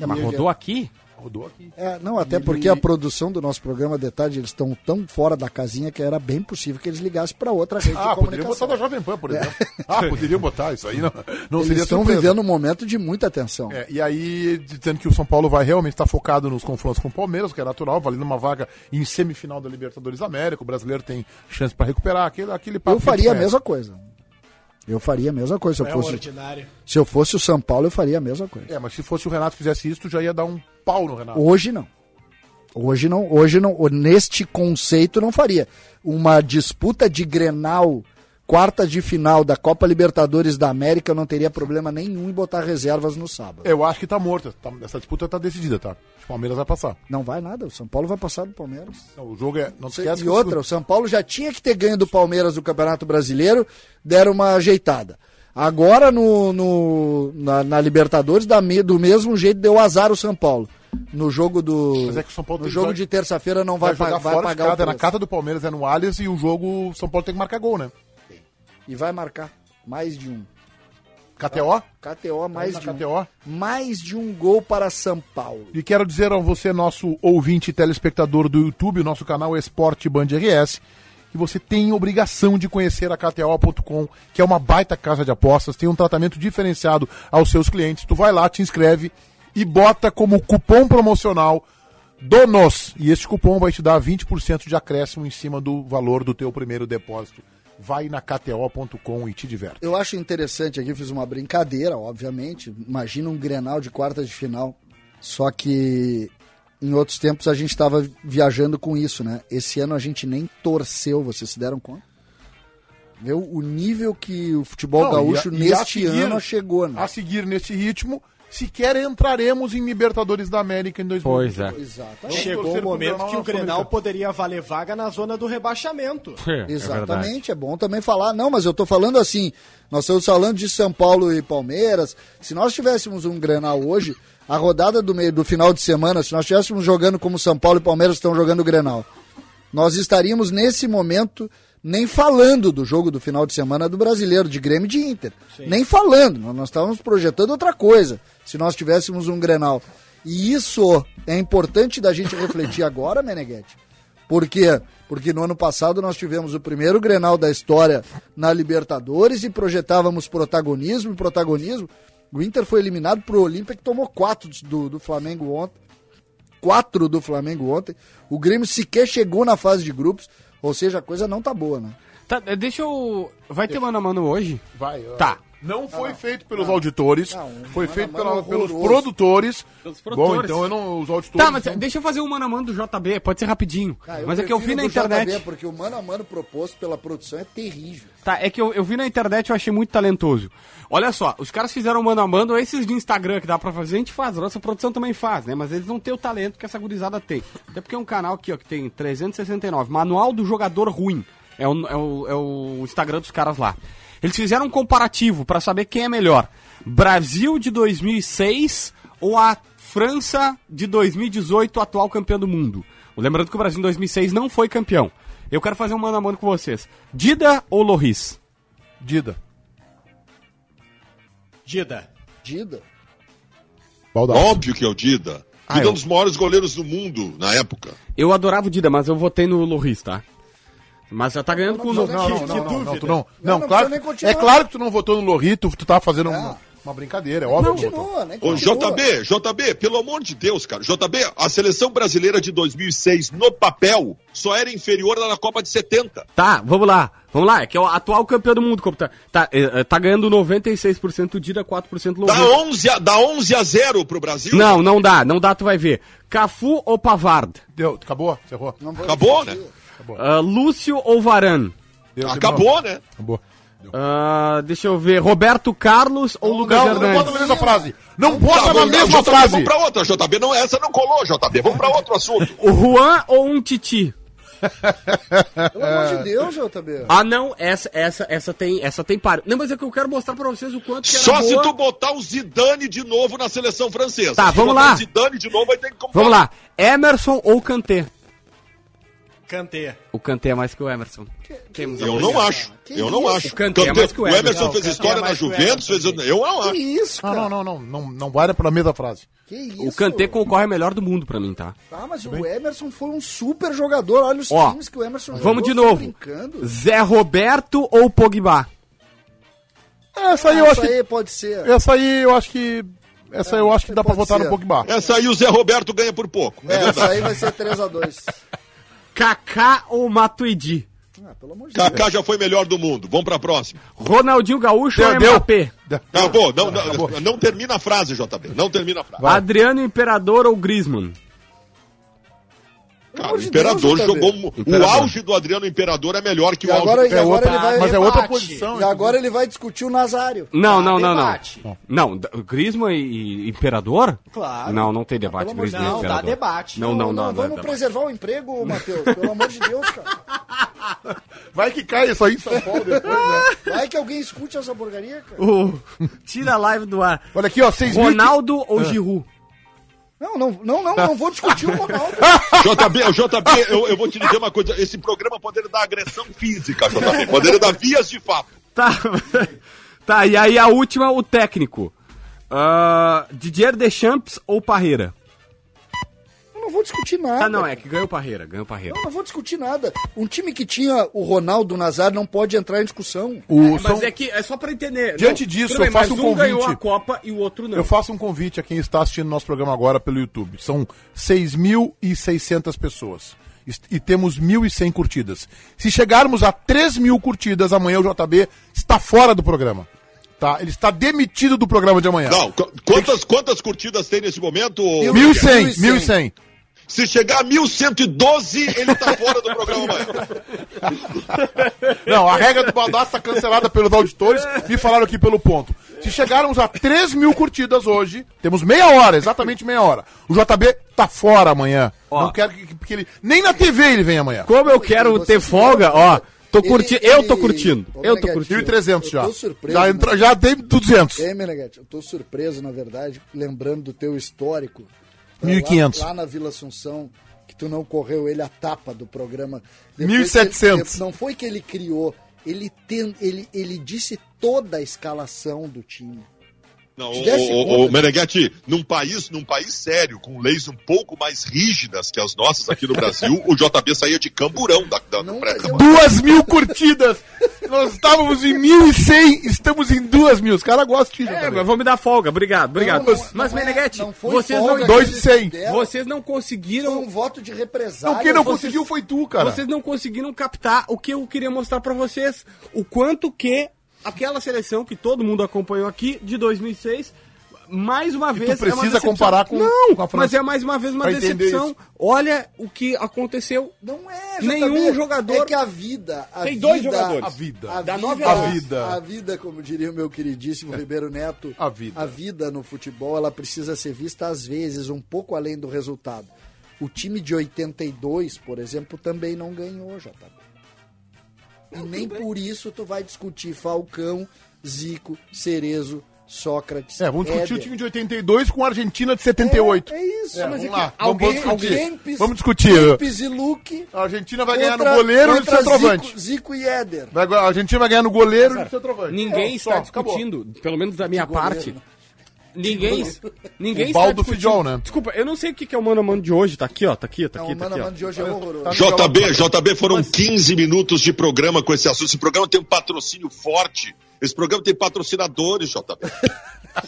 É, mas rodou já... aqui? Rodou aqui. É, não, até e porque ele... a produção do nosso programa de tarde, eles estão tão fora da casinha que era bem possível que eles ligassem para outra rede ah, de comunicação. Ah, poderiam botar da Jovem Pan, por exemplo. É. Ah, poderiam botar isso aí. Não, não eles seria estão surpresa. Vivendo um momento de muita tensão. É, e aí, dizendo que o São Paulo vai realmente estar focado nos confrontos com o Palmeiras, que é natural, valendo uma vaga em semifinal da Libertadores da América, o brasileiro tem chance para recuperar aquele, aquele papo. Eu faria a mesma coisa. Eu faria a mesma coisa. Se eu, é fosse, se eu fosse o São Paulo, eu faria a mesma coisa. É, mas se fosse o Renato que fizesse isso, tu já ia dar um pau no Renato. Hoje não. Hoje não, hoje não, neste conceito não faria. Uma disputa de Grenal, quartas de final da Copa Libertadores da América, eu não teria problema nenhum em botar reservas no sábado. Eu acho que tá morta. Tá, essa disputa tá decidida, tá? O Palmeiras vai passar. Não vai nada, o São Paulo vai passar do Palmeiras. Não, o jogo é... Não se esquece. E outra, o São Paulo já tinha que ter ganho do Palmeiras no Campeonato Brasileiro, deram uma ajeitada. Agora no, no, na, na Libertadores, da, do mesmo jeito, deu azar o São Paulo. No jogo do. Mas é que o São Paulo no jogo de terça-feira não vai, vai, jogar vai fora pagar. De casa, o é na casa do Palmeiras, é no Allianz, e o jogo. O São Paulo tem que marcar gol, né? Tem. E vai marcar mais de um. K T O? K T O, mais de K T O. um. Mais de um gol para São Paulo. E quero dizer a você, nosso ouvinte e telespectador do YouTube, nosso canal Esporte Band R S, que você tem obrigação de conhecer a K T O ponto com, que é uma baita casa de apostas, tem um tratamento diferenciado aos seus clientes. Tu vai lá, te inscreve e bota como cupom promocional DONOS. E esse cupom vai te dar vinte por cento de acréscimo em cima do valor do teu primeiro depósito. Vai na K T O ponto com e te diverte. Eu acho interessante aqui, fiz uma brincadeira, obviamente. Imagina um Grenal de quartas de final. Só que em outros tempos a gente estava viajando com isso, né? Esse ano a gente nem torceu, vocês se deram conta? Viu o nível que o futebol Não, gaúcho e a, e neste seguir, ano chegou, né? A seguir nesse ritmo... Sequer entraremos em Libertadores da América em dois mil e vinte. Pois é. Então, chegou o momento que o Grenal poderia valer vaga na zona do rebaixamento. É, exatamente, é, é bom também falar. Não, mas eu tô falando assim, nós estamos falando de São Paulo e Palmeiras. Se nós tivéssemos um Grenal hoje, a rodada do meio do final de semana, se nós estivéssemos jogando como São Paulo e Palmeiras estão jogando o Grenal, nós estaríamos nesse momento... Nem falando do jogo do final de semana do Brasileiro, de Grêmio e de Inter. Sim. Nem falando, nós estávamos projetando outra coisa, se nós tivéssemos um Grenal. E isso é importante da gente refletir agora, Meneghetti. Por quê? Porque no ano passado nós tivemos o primeiro Grenal da história na Libertadores e projetávamos protagonismo e protagonismo. O Inter foi eliminado para o Olímpia, que tomou quatro do, do Flamengo ontem. Quatro do Flamengo ontem. O Grêmio sequer chegou na fase de grupos. Ou seja, a coisa não tá boa, né? Tá, deixa eu... Vai ter mano a mano hoje? Vai. Eu... Tá. Não foi ah, feito pelos não. auditores, não, um foi feito pela, pelos produtores. Pelos produtores. Bom, então eu não... Os auditores... Tá, mas não... deixa eu fazer o mano a mano do J B, pode ser rapidinho. Ah, mas é que eu vi na internet... J B, porque o mano a mano proposto pela produção é terrível. Tá, é que eu, eu vi na internet e eu achei muito talentoso. Olha só, os caras fizeram mano a mano, esses de Instagram que dá pra fazer, a gente faz, a nossa produção também faz, né? Mas eles não têm o talento que essa gurizada tem. Até porque é um canal aqui, ó, que tem trezentos e sessenta e nove, Manual do Jogador Ruim. É o, é o, é o Instagram dos caras lá. Eles fizeram um comparativo para saber quem é melhor, Brasil de dois mil e seis ou a França de dois mil e dezoito, atual campeã do mundo. Lembrando que o Brasil em dois mil e seis não foi campeão. Eu quero fazer um mano a mano com vocês. Dida ou Loris? Dida. Dida. Dida. Baldasso. Óbvio que é o Dida. Ah, Dida é um dos maiores goleiros do mundo na época. Eu adorava o Dida, mas eu votei no Loris, tá? Mas já tá ganhando não, com o Loris. Não, não, não, não, não, tu não. Não, não claro, é claro que tu não votou no Loris, tu, tu tá fazendo é. uma, uma brincadeira, é óbvio. Não, continua, né? Ô, J B, J B, pelo amor de Deus, cara. J B, a seleção brasileira de dois mil e seis, no papel, só era inferior à da Copa de setenta. Tá, vamos lá. Vamos lá, é que é o atual campeão do mundo. Tá, tá, tá ganhando noventa e seis por cento Dida, quatro por cento Loris. Dá onze, dá onze a zero pro Brasil? Não, não dá, não dá, tu vai ver. Cafu ou Pavard? Deu, acabou, cerrou. Acabou, né? Uh, Lúcio ou Varane? Deu, acabou, né? Acabou. Uh, deixa eu ver. Roberto Carlos ou não, Lucas não, Hernandes? Não bota na mesma frase. Não bota na mesma frase. Vamos pra outra, J B. Não, essa não colou, J B. Vamos pra outro assunto. O Juan ou um Titi? Pelo amor de Deus, J B. Ah, não. Essa, essa, essa tem, essa tem par. Não, mas é que eu quero mostrar pra vocês o quanto que era boa. Só se tu botar o Zidane de novo na seleção francesa. Tá, vamos lá. O Zidane de novo vai ter que comprar. Vamos lá. Emerson ou Kanté? Kanté. O Kanté é mais que o Emerson. Que, que eu coisa. não acho. Que eu isso? não acho. O Kanté, Kanté é mais que o Emerson. O Emerson não, fez Kanté história é na Juventus. Fez... Eu não acho. Que isso, cara? Não, não, não. Não, não guarda pela mesma frase. Que isso? O Kanté concorre melhor do mundo pra mim, tá? Tá, mas Tudo o bem? Emerson foi um super jogador. Olha os Ó, times que o Emerson jogou. Vamos de novo. Brincando. Zé Roberto ou Pogba? Essa aí ah, eu acho essa que... Essa aí pode ser. Essa aí eu acho que... Essa é, eu acho que, que dá pra votar no Pogba. Essa aí o Zé Roberto ganha por pouco. É, essa aí vai ser três a dois. Kaká ou Matuidi? Ah, pelo amor de Kaká Deus. Já foi melhor do mundo. Vamos pra próxima. Ronaldinho Gaúcho ou Mbappé? Acabou. Não, não, Acabou. Não termina a frase, J B. Não termina a frase. Vai. Adriano Imperador ou Griezmann? Cara, o Imperador Deus, jogou. O Imperador. auge do Adriano Imperador é melhor que e o agora, auge do é outra, ele vai Mas é outra posição. E agora ele vai discutir o Nazário. Não, ah, não, não, debate. não. Não, Grisman e Imperador? Claro. Não, não tem debate. Pelo Grisman não, e Imperador. Dá debate. Não, não, não. não, não, não vamos não preservar debate. o emprego, Matheus. Pelo amor de Deus, cara. Vai que cai isso aí em São Paulo depois, né? Vai que alguém escute essa porcaria, cara. Uh, tira a live do ar. Olha aqui, ó. Ronaldo ou Giroud? Não, não, não, não, não vou discutir o Ronaldo. J B, J B eu, eu vou te dizer uma coisa. Esse programa poderia dar agressão física, J B. Poderia dar vias de fato. Tá, tá, e aí a última, o técnico. Uh, Didier Deschamps ou Parreira? Eu não vou discutir nada. Ah, não, é que ganhou Parreira, ganhou Parreira. Eu não vou discutir nada. Um time que tinha o Ronaldo, o Nazário, não pode entrar em discussão. O é, só... Mas é que, é só pra entender. Diante não, disso, bem, eu faço um, um convite. Um ganhou a Copa e o outro não. Eu faço um convite a quem está assistindo nosso programa agora pelo YouTube. São seis mil e seiscentas pessoas. E temos mil e cem curtidas. Se chegarmos a três mil curtidas, amanhã o J B está fora do programa. Tá, ele está demitido do programa de amanhã. Não, quantas, quantas curtidas tem nesse momento? mil e cem, mil e cem. Se chegar a mil cento e doze, ele tá fora do programa. Não, a regra do Baldasso tá cancelada pelos auditores, me falaram aqui pelo ponto. Se chegarmos a três mil curtidas hoje, temos meia hora, exatamente meia hora. O J B tá fora amanhã. Ó, não quero que, que ele... Nem na T V ele vem amanhã. Como eu quero ter folga, ó... Tô curtindo, ele, ele... eu tô curtindo, Ô, eu tô curtindo. mil e trezentos já. Surpreso, já, entra, já tem duzentos. É, Meneghetti, eu tô surpreso, na verdade, lembrando do teu histórico. mil e quinhentos. Lá, lá na Vila Assunção, que tu não correu ele a tapa do programa. Depois mil e setecentos. Ele, não foi que ele criou, ele, tem, ele, ele disse toda a escalação do time. Não, o Meneghetti, num país, num país sério, com leis um pouco mais rígidas que as nossas aqui no Brasil, o J B saía de camburão da, da pré-campanha. Duas mil curtidas! Nós estávamos em mil e cem, estamos em duas mil. Os caras gostam de... É, mas vão me dar folga, obrigado, obrigado. Não, não, mas, não Meneghetti, não vocês não... Dois de cem. Vocês não conseguiram... Foi um voto de represália. Não, quem não vocês... conseguiu foi tu, cara. Vocês não conseguiram captar o que eu queria mostrar pra vocês. O quanto que... Aquela seleção que todo mundo acompanhou aqui, de dois mil e seis, mais uma vez... Tu precisa é comparar com, não, com a França. Não, mas é mais uma vez uma decepção. Olha o que aconteceu. Não é, J B. Nenhum jogador... É que a vida... A Tem vida, dois jogadores. A vida. A vida, da nove a, a vida. A vida, como diria o meu queridíssimo é. Ribeiro Neto, a vida. A vida no futebol, ela precisa ser vista, às vezes, um pouco além do resultado. O time de oitenta e dois, por exemplo, também não ganhou, J B. E nem por isso tu vai discutir Falcão, Zico, Cerezo, Sócrates. É, vamos discutir Éder. O time de oitenta e dois com a Argentina de setenta e oito. É, é isso. É, vamos lá, alguém, vamos discutir. Kempis, vamos discutir. Kempis e Luque. A Argentina vai contra, ganhar no goleiro e no centroavante. Zico, Zico e Éder. Vai, a Argentina vai ganhar no goleiro e no centroavante. Ninguém é, está só, discutindo, acabou. Pelo menos da minha parte. Ninguém, ninguém sabe. Baldo Fidjol, né? Desculpa, eu não sei o que é o Mano a Mano de hoje. Tá aqui, ó, tá aqui, tá aqui. Não, tá o Mano aqui, a Mano de hoje é horroroso. J B, J B foram quinze minutos de programa com esse assunto. Esse programa tem um patrocínio forte. Esse programa tem patrocinadores, J B.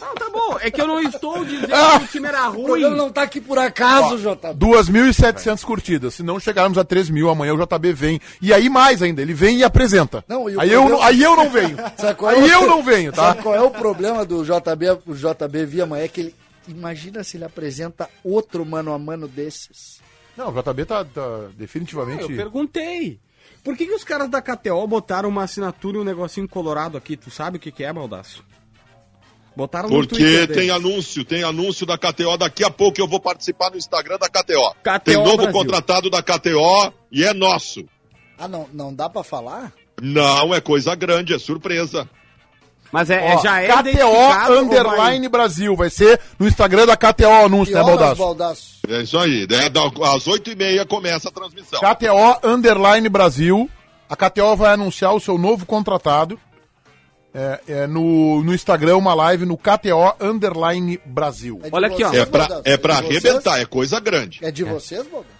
Não, tá bom. É que eu não estou dizendo ah, que o time era ruim. O programa não tá aqui por acaso, ó, J B. duas mil e setecentas curtidas. Se não chegarmos a três mil, amanhã o J B vem. E aí mais ainda, ele vem e apresenta. Não, e aí, problema... eu, aí eu não venho. Aí é o... eu não venho, tá? Sabe qual é o problema do J B, o J B via amanhã? É que ele... Imagina se ele apresenta outro mano a mano desses. Não, o J B tá, tá definitivamente... Não, eu perguntei. Por que, que os caras da K T O botaram uma assinatura e um negocinho colorado aqui? Tu sabe o que, que é, Baldasso? Botaram no Porque Twitter tem deles. anúncio, tem anúncio da K T O. Daqui a pouco eu vou participar no Instagram da K T O. K T O tem novo Brasil. Contratado da K T O e é nosso. Ah, não, não dá pra falar? Não, é coisa grande, é surpresa. Mas é, ó, já é K T O Underline vai... Brasil, vai ser no Instagram da K T O anúncio, né, Baldasso? Baldasso? É isso aí, né? Às oito e meia começa a transmissão. K T O Underline Brasil, a K T O vai anunciar o seu novo contratado é, é, no, no Instagram, uma live no K T O Underline Brasil. É. Olha aqui, ó. É pra, é pra é arrebentar, vocês? É coisa grande. É de vocês, Baldasso?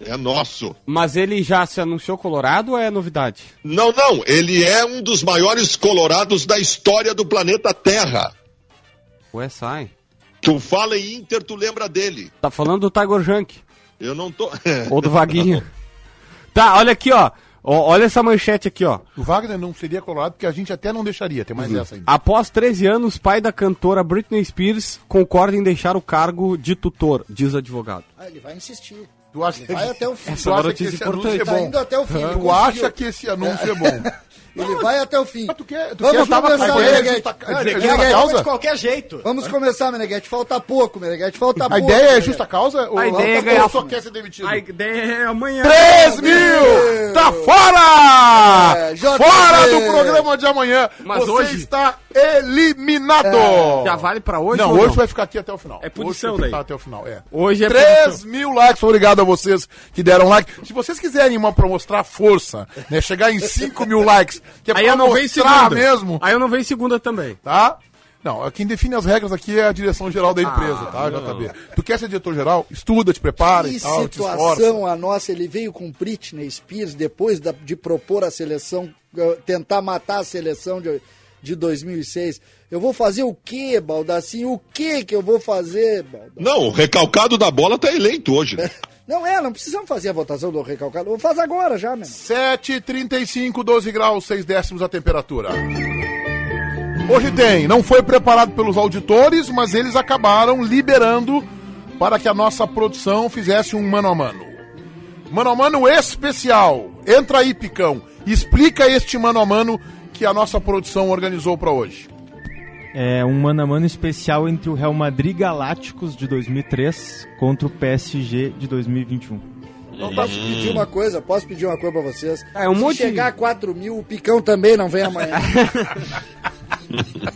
É nosso. Mas ele já se anunciou colorado ou é novidade? Não, não. Ele é um dos maiores colorados da história do planeta Terra. Ué, sai. Tu fala em Inter, tu lembra dele. Tá falando do Tiger Junk. Eu não tô... Ou do Vaguinho. Tá, olha aqui, ó. Ó, olha essa manchete aqui, ó. O Wagner não seria colorado porque a gente até não deixaria. Tem mais uhum. essa ainda. Após treze anos, pai da cantora Britney Spears concorda em deixar o cargo de tutor, diz advogado. Ah, ele vai insistir. Tu acha que vai até o fim. Tu acha que esse anúncio é bom? Tu acha que esse anúncio é bom? Ele vai até o fim. Mas tu quer, tu Vamos quer começar, Meneghetti. Tá, de qualquer jeito. Vamos é. começar, Meneghetti. Falta pouco, Meneghetti. Falta a pouco. A ideia Meneghetti. é justa causa? Ou a ideia é ganhar. Só quer ser demitido? A ideia é amanhã. três mil! Tá fora! É, fora do programa de amanhã. Mas Você hoje... está eliminado. É. Já vale pra hoje? Não, ou hoje não? Vai ficar aqui até o final. É punição hoje daí. Até o final, é. Hoje é três mil likes. Obrigado a vocês que deram like. Se vocês quiserem uma pra mostrar força, né? Chegar em cinco mil likes. Que é aí eu não venho em segunda. Mesmo. Aí eu não venho em segunda também. Tá? Não, quem define as regras aqui é a direção-geral da empresa, ah, tá, J B? Tu quer ser diretor-geral? Estuda, te prepara que e tal, te esforça. Que situação a nossa, ele veio com Britney Spears depois da, de propor a seleção, tentar matar a seleção de, de dois mil e seis. Eu vou fazer o quê, Baldassinho? O que que eu vou fazer, Baldassinho? Não, o recalcado da bola tá eleito hoje, né? Não é, não precisamos fazer a votação do recalcado. Vou fazer agora já, meu irmão. sete e trinta e cinco, doze graus, seis décimos a temperatura. Hoje tem, não foi preparado pelos auditores, mas eles acabaram liberando para que a nossa produção fizesse um mano a mano. Mano a mano especial. Entra aí, Picão. Explica este mano a mano que a nossa produção organizou para hoje. É um mano a mano especial entre o Real Madrid Galácticos de dois mil e três contra o P S G de dois mil e vinte e um. Então posso pedir uma coisa, posso pedir uma coisa pra vocês. É um Se monte chegar de... a quatro mil, o Picão também não vem amanhã.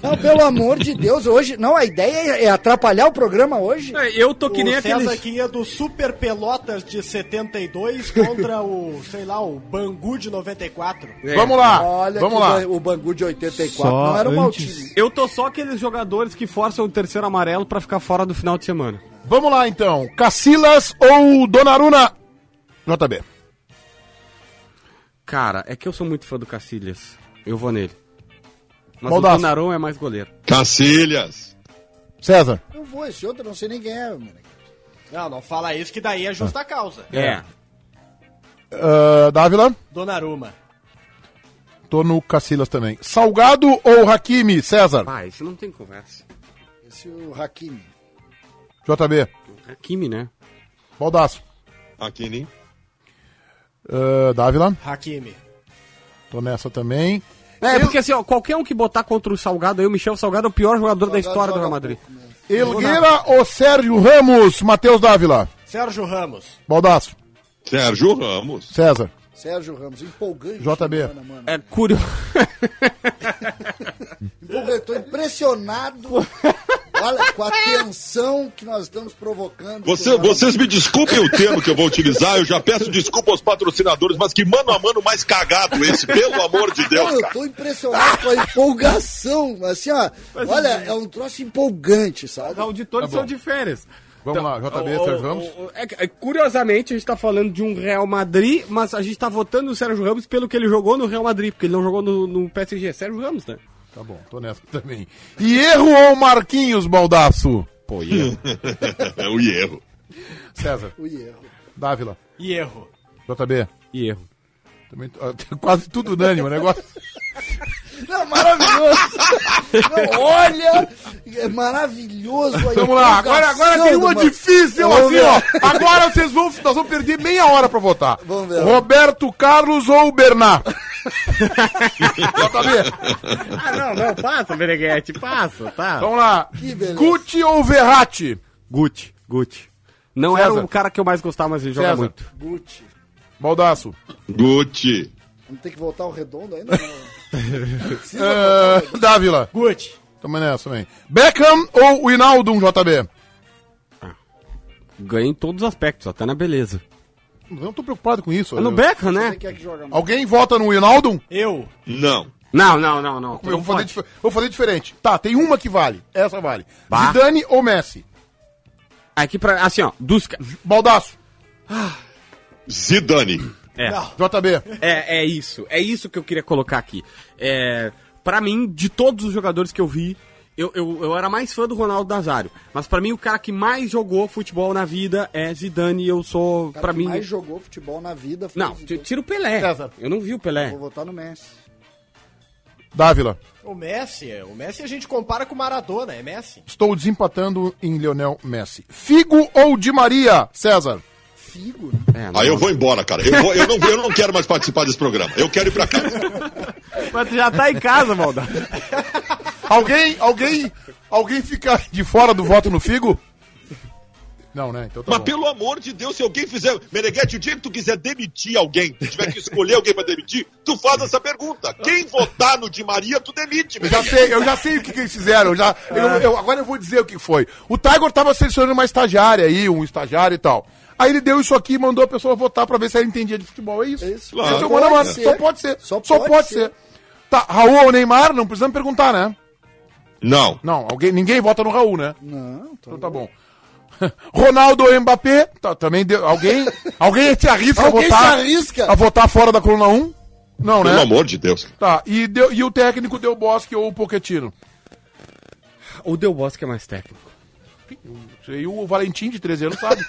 Não, pelo amor de Deus, hoje... Não, a ideia é atrapalhar o programa hoje. É, eu tô que nem aquele... O César aqui é do Super Pelotas de setenta e dois contra o, sei lá, o Bangu de noventa e quatro. É. Vamos lá, Olha vamos lá. O Bangu de oitenta e quatro só não era um altinho. Eu tô só aqueles jogadores que forçam o terceiro amarelo pra ficar fora do final de semana. Vamos lá, então. Casillas ou Donnarumma? J B. Cara, é que eu sou muito fã do Casillas. Eu vou nele. Mas Baldasso. O Donnarumma é mais goleiro. Casillas. César. Eu vou, esse outro eu não sei nem quem é. Mano. Não, não fala isso que daí é justa ah. causa. É. Uh, Dávila. Donnarumma. Tô no Casillas também. Salgado ou Hakimi, César? Ah, isso não tem conversa. Esse é o Hakimi. J B. Hakimi, né? Baldasso. Hakimi. Uh, Dávila. Hakimi. Tô nessa também. É, porque assim, ó, qualquer um que botar contra o Salgado aí, o Michel Salgado é o pior jogador Salgado da história do Real Madrid. Elgueira ou Sérgio Ramos, Matheus Dávila? Sérgio Ramos. Baldasso. Sérgio Ramos. César. Sérgio Ramos, empolgante. J B. Mano, mano. É curioso. Eu tô impressionado com a tensão que nós estamos provocando. Você, vocês me desculpem o termo que eu vou utilizar, eu já peço desculpa aos patrocinadores, mas que mano a mano mais cagado esse, pelo amor de Deus. Não, eu tô impressionado com a empolgação, assim, ó. Mas olha, é um troço empolgante, sabe? Os auditores tá são de férias. Vamos então, lá, J B, o, Sérgio Ramos. O, o, é, curiosamente, a gente tá falando de um Real Madrid, mas a gente tá votando no Sérgio Ramos pelo que ele jogou no Real Madrid, porque ele não jogou no, no P S G. Sérgio Ramos, né? Tá bom, tô nessa também. E erro ou Marquinhos, Baldasso? Pô, erro. É o erro. César. O erro. Dávila. Erro. J B. Erro. Também, quase tudo unânime o negócio. Não, maravilhoso. Não, olha, é maravilhoso. A Vamos lá, agora, agora tem uma difícil assim, ver. Ó. Agora vocês vão, nós vamos perder meia hora pra votar. Vamos ver. Roberto Carlos ou Bernard? Ah, não, não, passa, Meneghetti, passa, tá. Vamos lá. Guti ou Verratti? Guti, Guti. Não César. Era o cara que eu mais gostava, mas ele César. Joga muito. Guti. Baldasso. Guti. Vamos ter que voltar o redondo ainda? uh, Dávila. Guti. Tamo nessa também. Beckham ou Wijnaldum, J B? Ah, ganha em todos os aspectos, até na beleza. Eu não tô preocupado com isso. É no eu... Beckham, né? Que é que joga, alguém vota no Wijnaldum? Eu. Não. Não, não, não, não. Eu vou fazer, dif... vou fazer diferente. Tá, tem uma que vale. Essa vale. Bah. Zidane ou Messi? Aqui pra... Assim, ó. Dos... Baldasso. Ah. Zidane. É. J B. É, é isso. É isso que eu queria colocar aqui. É, pra mim, de todos os jogadores que eu vi, eu, eu, eu era mais fã do Ronaldo Nazário. Mas pra mim, o cara que mais jogou futebol na vida é Zidane. E eu sou, o cara pra que mim... mais jogou futebol na vida foi Não, Zidane. Tira o Pelé. César. Eu não vi o Pelé. Eu vou votar no Messi. Dávila. O Messi. O Messi a gente compara com o Maradona. É Messi. Estou desempatando em Lionel Messi. Figo ou Di Maria, César? Figo. É, Aí ah, eu vou embora, cara. Eu, vou, eu, não, eu não quero mais participar desse programa. Eu quero ir pra casa. Mas tu já tá em casa, Maldá. Alguém, alguém, alguém fica de fora do voto no Figo? Não, né? Então tá Mas bom. Pelo amor de Deus, se alguém fizer... Meneghetti, o dia que tu quiser demitir alguém, se tiver que escolher alguém pra demitir, tu faz essa pergunta. Quem votar no Di Maria, tu demite. Eu já sei, eu já sei o que, que eles fizeram. Já, ah. eu, eu, agora eu vou dizer o que foi. O Tiger tava selecionando uma estagiária aí, um estagiário e tal. Aí ele deu isso aqui e mandou a pessoa votar pra ver se ela entendia de futebol. É isso. É isso. Claro. Só, pode mano, só pode ser. Só pode, só pode ser. ser. Tá, Raul ou Neymar, não precisamos perguntar, né? Não. Não, alguém, ninguém vota no Raul, né? Não. Então tá bom. Ronaldo ou Mbappé, tá, também deu, alguém, alguém se arrisca, alguém a, votar, se arrisca. a votar fora da coluna um? Não, Pelo né? Pelo amor de Deus. Tá, e, deu, e o técnico Del Bosque ou o Pochettino? O Del Bosque é mais técnico. E o Valentim de treze anos sabe.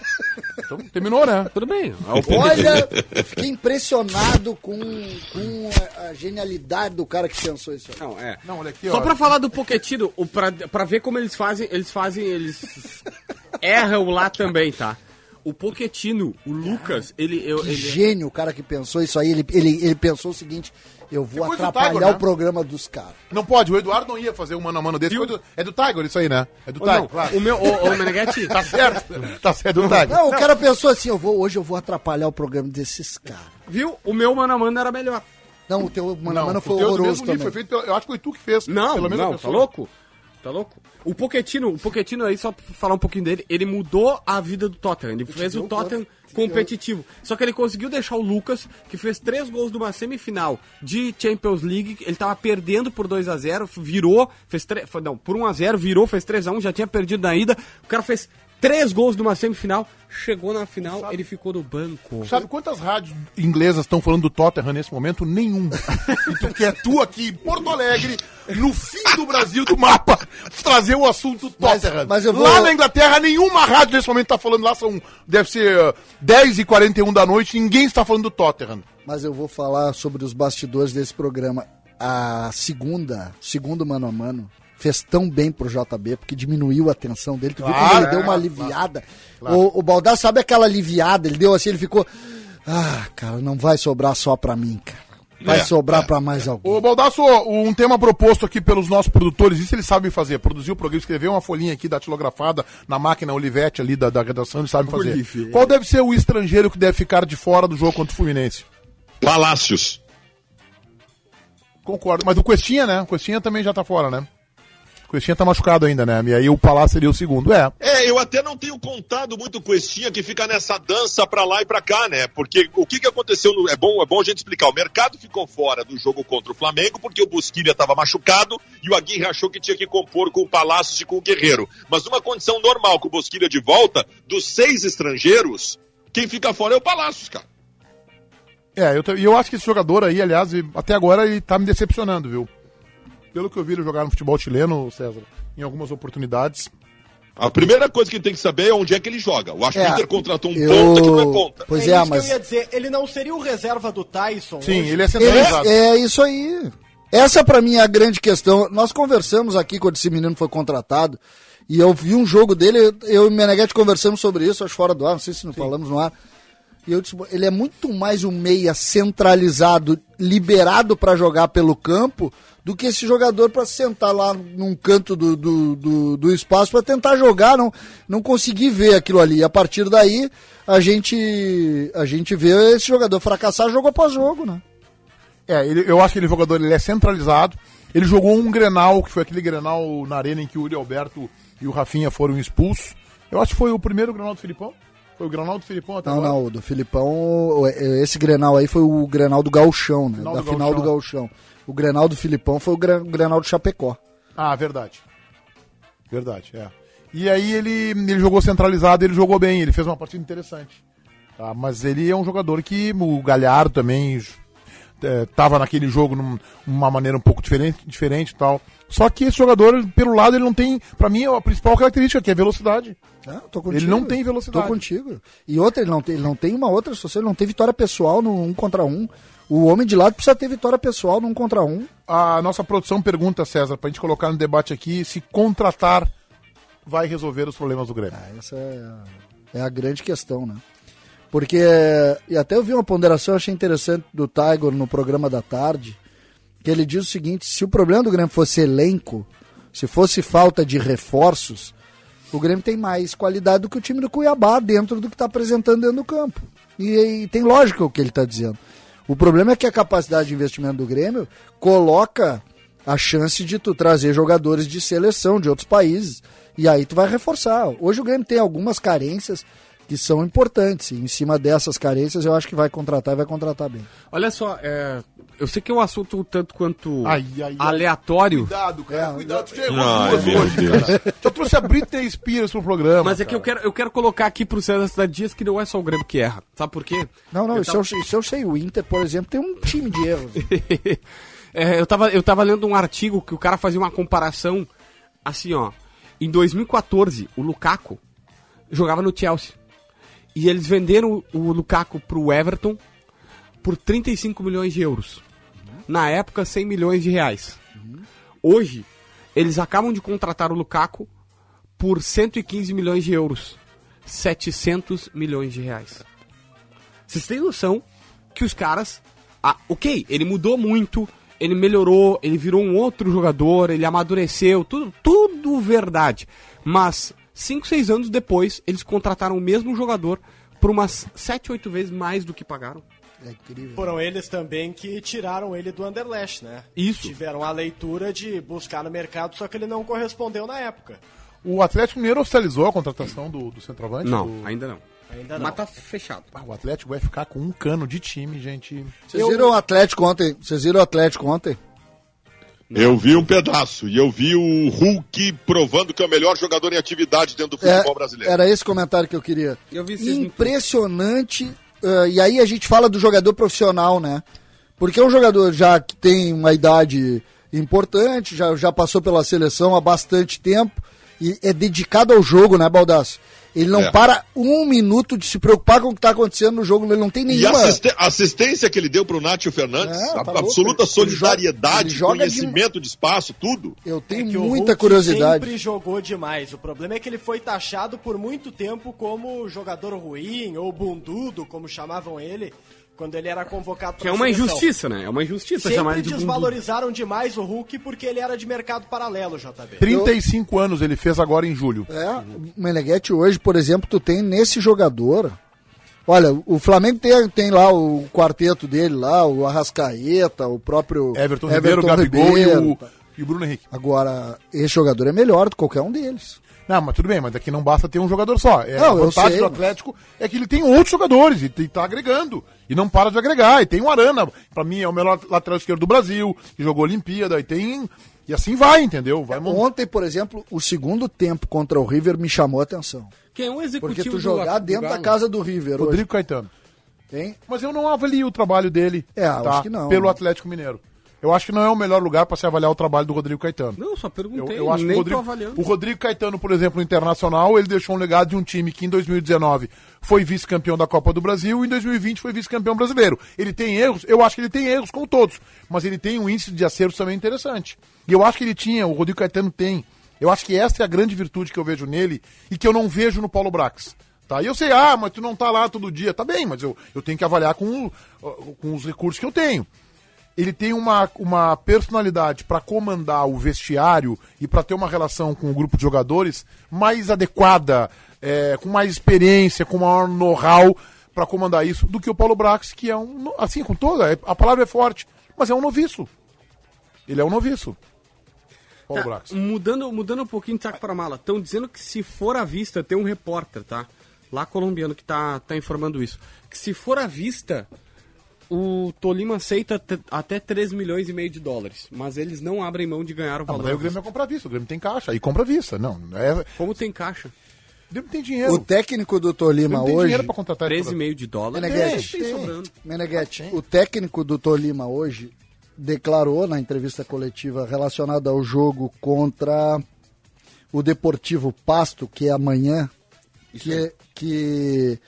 Então, terminou, né? Tudo bem. Olha, eu fiquei impressionado com, com a, a genialidade do cara que pensou isso. Não, é. Não, olha aqui, Só ó. pra falar do Pochettino, o, pra, pra ver como eles fazem, eles fazem, eles erram lá também, tá? O Pochettino, o Lucas, ele... Eu, que ele... gênio o cara que pensou isso aí. Ele, ele, ele pensou o seguinte... Eu vou Depois atrapalhar Tiger, né? o programa dos caras. Não pode, o Eduardo não ia fazer um mano a mano desse. Do, é do Tiger isso aí, né? É do oh, Tiger, não, claro. O meu, o, o Meneghetti... tá certo, tá certo, do Tiger. Não, o não. cara pensou assim, eu vou, hoje eu vou atrapalhar o programa desses caras. Viu? O meu mano a mano era melhor. Não, o teu mano a mano foi horroroso também. Nível, foi feito, eu acho que foi tu que fez. Não, pelo menos não, tá louco? Tá louco? O Pochettino, o Pochettino aí, só pra falar um pouquinho dele, ele mudou a vida do Tottenham. Ele fez o Tottenham competitivo. Só que ele conseguiu deixar o Lucas, que fez três gols numa semifinal de Champions League. Ele tava perdendo por dois a zero, virou, fez três. Não, por um a zero, virou, fez três a um, já tinha perdido na ida. O cara fez três gols numa semifinal, chegou na final, sabe, ele ficou no banco. Sabe quantas rádios inglesas estão falando do Tottenham nesse momento? Nenhum. Porque é tu aqui em Porto Alegre, no fim do Brasil do mapa, trazer o assunto Tottenham. Mas, mas eu vou... Lá na Inglaterra, nenhuma rádio nesse momento está falando, lá são, deve ser uh, dez e quarenta e um da noite, ninguém está falando do Tottenham. Mas eu vou falar sobre os bastidores desse programa. A segunda, segundo mano a mano, fez tão bem pro J B, porque diminuiu a tensão dele, tu claro, viu como ele é, deu uma aliviada. Claro. O, o Baldasso, sabe aquela aliviada, ele deu assim, ele ficou... Ah, cara, não vai sobrar só pra mim, cara. Vai é, sobrar é. pra mais alguém. Ô, Baldasso, um tema proposto aqui pelos nossos produtores, isso eles sabem fazer, produzir o programa, escrever uma folhinha aqui datilografada na máquina Olivetti ali da, da redação, eles sabem fazer. Olívia. Qual deve ser o estrangeiro que deve ficar de fora do jogo contra o Fluminense? Palácios. Concordo, mas o Questinha, né? O Questinha também já tá fora, né? O Questinha tá machucado ainda, né? E aí o Palácio seria o segundo, é. É, eu até não tenho contado muito o Questinha, que fica nessa dança pra lá e pra cá, né? Porque o que que aconteceu, no... é, bom, é bom a gente explicar, o mercado ficou fora do jogo contra o Flamengo, porque o Busquilha tava machucado, e o Aguirre achou que tinha que compor com o Palácio e com o Guerreiro. Mas numa condição normal, com o Busquilha de volta, dos seis estrangeiros, quem fica fora é o Palácio, cara. É, eu, eu acho que esse jogador aí, aliás, até agora ele tá me decepcionando, viu? Pelo que eu vi ele jogar no futebol chileno, César, em algumas oportunidades. A primeira coisa que tem que saber é onde é que ele joga. Eu acho que o Inter contratou um eu... ponta que não é ponta. Pois é, é isso mas... que eu ia dizer. Ele não seria o reserva do Tyson? Sim, hoje? Ele é centralizado. Ele... É isso aí. Essa pra mim é a grande questão. Nós conversamos aqui quando esse menino foi contratado e eu vi um jogo dele, eu e o Meneghetti conversamos sobre isso, acho fora do ar, não sei se não Sim. falamos no ar. E eu disse, ele é muito mais um meia centralizado, liberado pra jogar pelo campo... do que esse jogador para sentar lá num canto do, do, do, do espaço para tentar jogar, não, não conseguir ver aquilo ali. A partir daí, a gente, a gente vê esse jogador fracassar jogo após jogo, né? É, ele, eu acho que ele jogador ele é centralizado. Ele jogou um Grenal, que foi aquele Grenal na arena em que o Uri Alberto e o Rafinha foram expulsos. Eu acho que foi o primeiro Grenal do Filipão. Foi o Grenal do Filipão até Não, agora? Não, o do Filipão... Esse Grenal aí foi o Grenal do Gauchão, né? Final da do final Gauchão. do Gauchão. O Grenal do Filipão foi o Grenal do Chapecó. Ah, verdade. Verdade, é. E aí ele, ele jogou centralizado, ele jogou bem, ele fez uma partida interessante. Tá? Mas ele é um jogador que o Galhardo também estava é, naquele jogo de num, uma maneira um pouco diferente e diferente, tal. Só que esse jogador, pelo lado, ele não tem... Pra mim, a principal característica que é velocidade. Ah, tô contigo. Ele não tem velocidade. Tô contigo. E outra, ele não tem, ele não tem uma outra, se você não tem vitória pessoal no um contra um. O homem de lado precisa ter vitória pessoal num contra um. A nossa produção pergunta, César, pra gente colocar no debate aqui, se contratar vai resolver os problemas do Grêmio. Ah, essa é a, é a grande questão, né? Porque, e até eu vi uma ponderação, achei interessante, do Tiger no programa da tarde, que ele diz o seguinte: se o problema do Grêmio fosse elenco, se fosse falta de reforços, o Grêmio tem mais qualidade do que o time do Cuiabá dentro do que está apresentando dentro do campo. E, e tem lógica o que ele está dizendo. O problema é que a capacidade de investimento do Grêmio coloca a chance de tu trazer jogadores de seleção de outros países, e aí tu vai reforçar. Hoje o Grêmio tem algumas carências que são importantes, e em cima dessas carências eu acho que vai contratar e vai contratar bem. Olha só, é... eu sei que é um assunto um tanto quanto ai, ai, ai. aleatório. Cuidado, cara, é, cuidado, tu já errou duas hoje, cara. Já trouxe a Britney Spears pro programa. Mas é cara. que eu quero, eu quero colocar aqui pro César Cidade Dias que não é só o Grêmio que erra, sabe por quê? Não, não, eu isso, tava... eu, isso eu sei, o Inter, por exemplo, tem um time de erros. É, eu, tava, eu tava lendo um artigo que o cara fazia uma comparação, assim ó, em dois mil e quatorze o Lukaku jogava no Chelsea, e eles venderam o Lukaku pro Everton por trinta e cinco milhões de euros, uhum. na época cem milhões de reais, uhum. hoje eles acabam de contratar o Lukaku por cento e quinze milhões de euros, setecentos milhões de reais. Vocês têm noção que os caras, ah, ok, ele mudou muito, ele melhorou, ele virou um outro jogador, ele amadureceu, tudo, tudo verdade. Mas cinco, seis anos depois, eles contrataram o mesmo jogador por umas sete, oito vezes mais do que pagaram. É incrível. Foram eles também que tiraram ele do Anderlecht, né? Isso. Tiveram a leitura de buscar no mercado, só que ele não correspondeu na época. O Atlético Mineiro oficializou a contratação do, do centroavante? Não, do... ainda não. Ainda não. Mas tá fechado. Ah, o Atlético vai ficar com um cano de time, gente. Vocês eu... viram o Atlético ontem? Vocês viram o Atlético ontem? Eu vi um pedaço, e eu vi o Hulk provando que é o melhor jogador em atividade dentro do futebol é, brasileiro. Era esse comentário que eu queria. Eu vi Impressionante. Uh, e aí a gente fala do jogador profissional, né? Porque é um jogador já que tem uma idade importante, já, já passou pela seleção há bastante tempo, e é dedicado ao jogo, né, Baldasso? Ele não é. para um minuto de se preocupar com o que está acontecendo no jogo, ele não tem nenhuma... E a assisten- assistência que ele deu para o Nátio Fernandes, é, tá a, absoluta solidariedade, ele joga, ele joga conhecimento de... de espaço, tudo. Eu tenho é muita curiosidade. Ele sempre jogou demais, o problema é que ele foi taxado por muito tempo como jogador ruim, ou bundudo, como chamavam ele, quando ele era convocado para que é uma seleção. Injustiça, né? É uma injustiça chamar ele de desvalorizaram bundudo. Demais o Hulk porque ele era de mercado paralelo, J B. trinta e cinco eu... anos ele fez agora em julho. É, o Meneghetti hoje, por exemplo, tu tem nesse jogador... Olha, o Flamengo tem, tem lá o quarteto dele, lá o Arrascaeta, o próprio... Everton, Everton Ribeiro, Gabigol Ribeiro. E, o... e o Bruno Henrique. Agora, esse jogador é melhor do que qualquer um deles. Não, mas tudo bem, mas aqui não basta ter um jogador só. É, não, a vantagem sei, do Atlético mas... é que ele tem outros jogadores e tá agregando. E não para de agregar. E tem o Arana, pra mim é o melhor lateral esquerdo do Brasil, que jogou Olimpíada, e tem... E assim vai, entendeu? Vai Ontem, por exemplo, o segundo tempo contra o River me chamou a atenção. Quem é um executivo Porque tu jogar do... dentro do da casa do River Rodrigo hoje. Caetano. Tem? Mas eu não avalio o trabalho dele é, tá? acho que não, pelo né? Atlético Mineiro. Eu acho que não é o melhor lugar para se avaliar o trabalho do Rodrigo Caetano. Não, só perguntei, eu, eu acho nem que o Rodrigo, tô avaliando. O Rodrigo Caetano, por exemplo, no Internacional, ele deixou um legado de um time que em dois mil e dezenove foi vice-campeão da Copa do Brasil e em dois mil e vinte foi vice-campeão brasileiro. Ele tem erros, eu acho que ele tem erros com todos, mas ele tem um índice de acertos também interessante. E eu acho que ele tinha, o Rodrigo Caetano tem. Eu acho que essa é a grande virtude que eu vejo nele e que eu não vejo no Paulo Brax. Tá? E eu sei, ah, mas tu não tá lá todo dia. Tá bem, mas eu, eu tenho que avaliar com, com os recursos que eu tenho. Ele tem uma, uma personalidade para comandar o vestiário e para ter uma relação com o grupo de jogadores mais adequada, é, com mais experiência, com maior know-how para comandar isso do que o Paulo Brax, que é um, assim, com toda, a palavra é forte, mas é um noviço. Ele é um noviço. Paulo tá, Brax. Mudando, mudando um pouquinho de saco para mala, estão dizendo que se for à vista, tem um repórter, tá? Lá colombiano que tá, tá informando isso, que se for à vista... O Tolima aceita t- até três milhões e meio de dólares, mas eles não abrem mão de ganhar o valor. Ah, mas aí o Grêmio vai comprar vista, o Grêmio tem caixa, aí compra vista. Não, é... Como tem caixa? O Grêmio tem dinheiro. O técnico do Tolima hoje... tem dinheiro pra contratar treze e meio de dólares. Meneghetti, tem, tem. Tem Meneghetti, o técnico do Tolima hoje declarou na entrevista coletiva relacionada ao jogo contra o Deportivo Pasto, que é amanhã, que, que...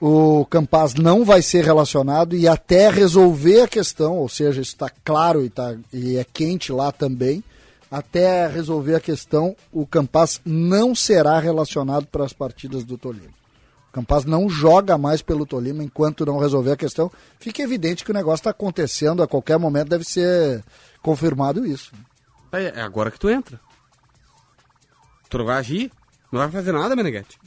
o Campaz não vai ser relacionado e até resolver a questão, ou seja, isso está claro e, tá, e é quente lá também, até resolver a questão, o Campaz não será relacionado para as partidas do Tolima. Campaz não joga mais pelo Tolima enquanto não resolver a questão. Fica evidente que o negócio está acontecendo, a qualquer momento deve ser confirmado isso. É agora que tu entra. Tu não vai agir, não vai fazer nada, Meneghetti.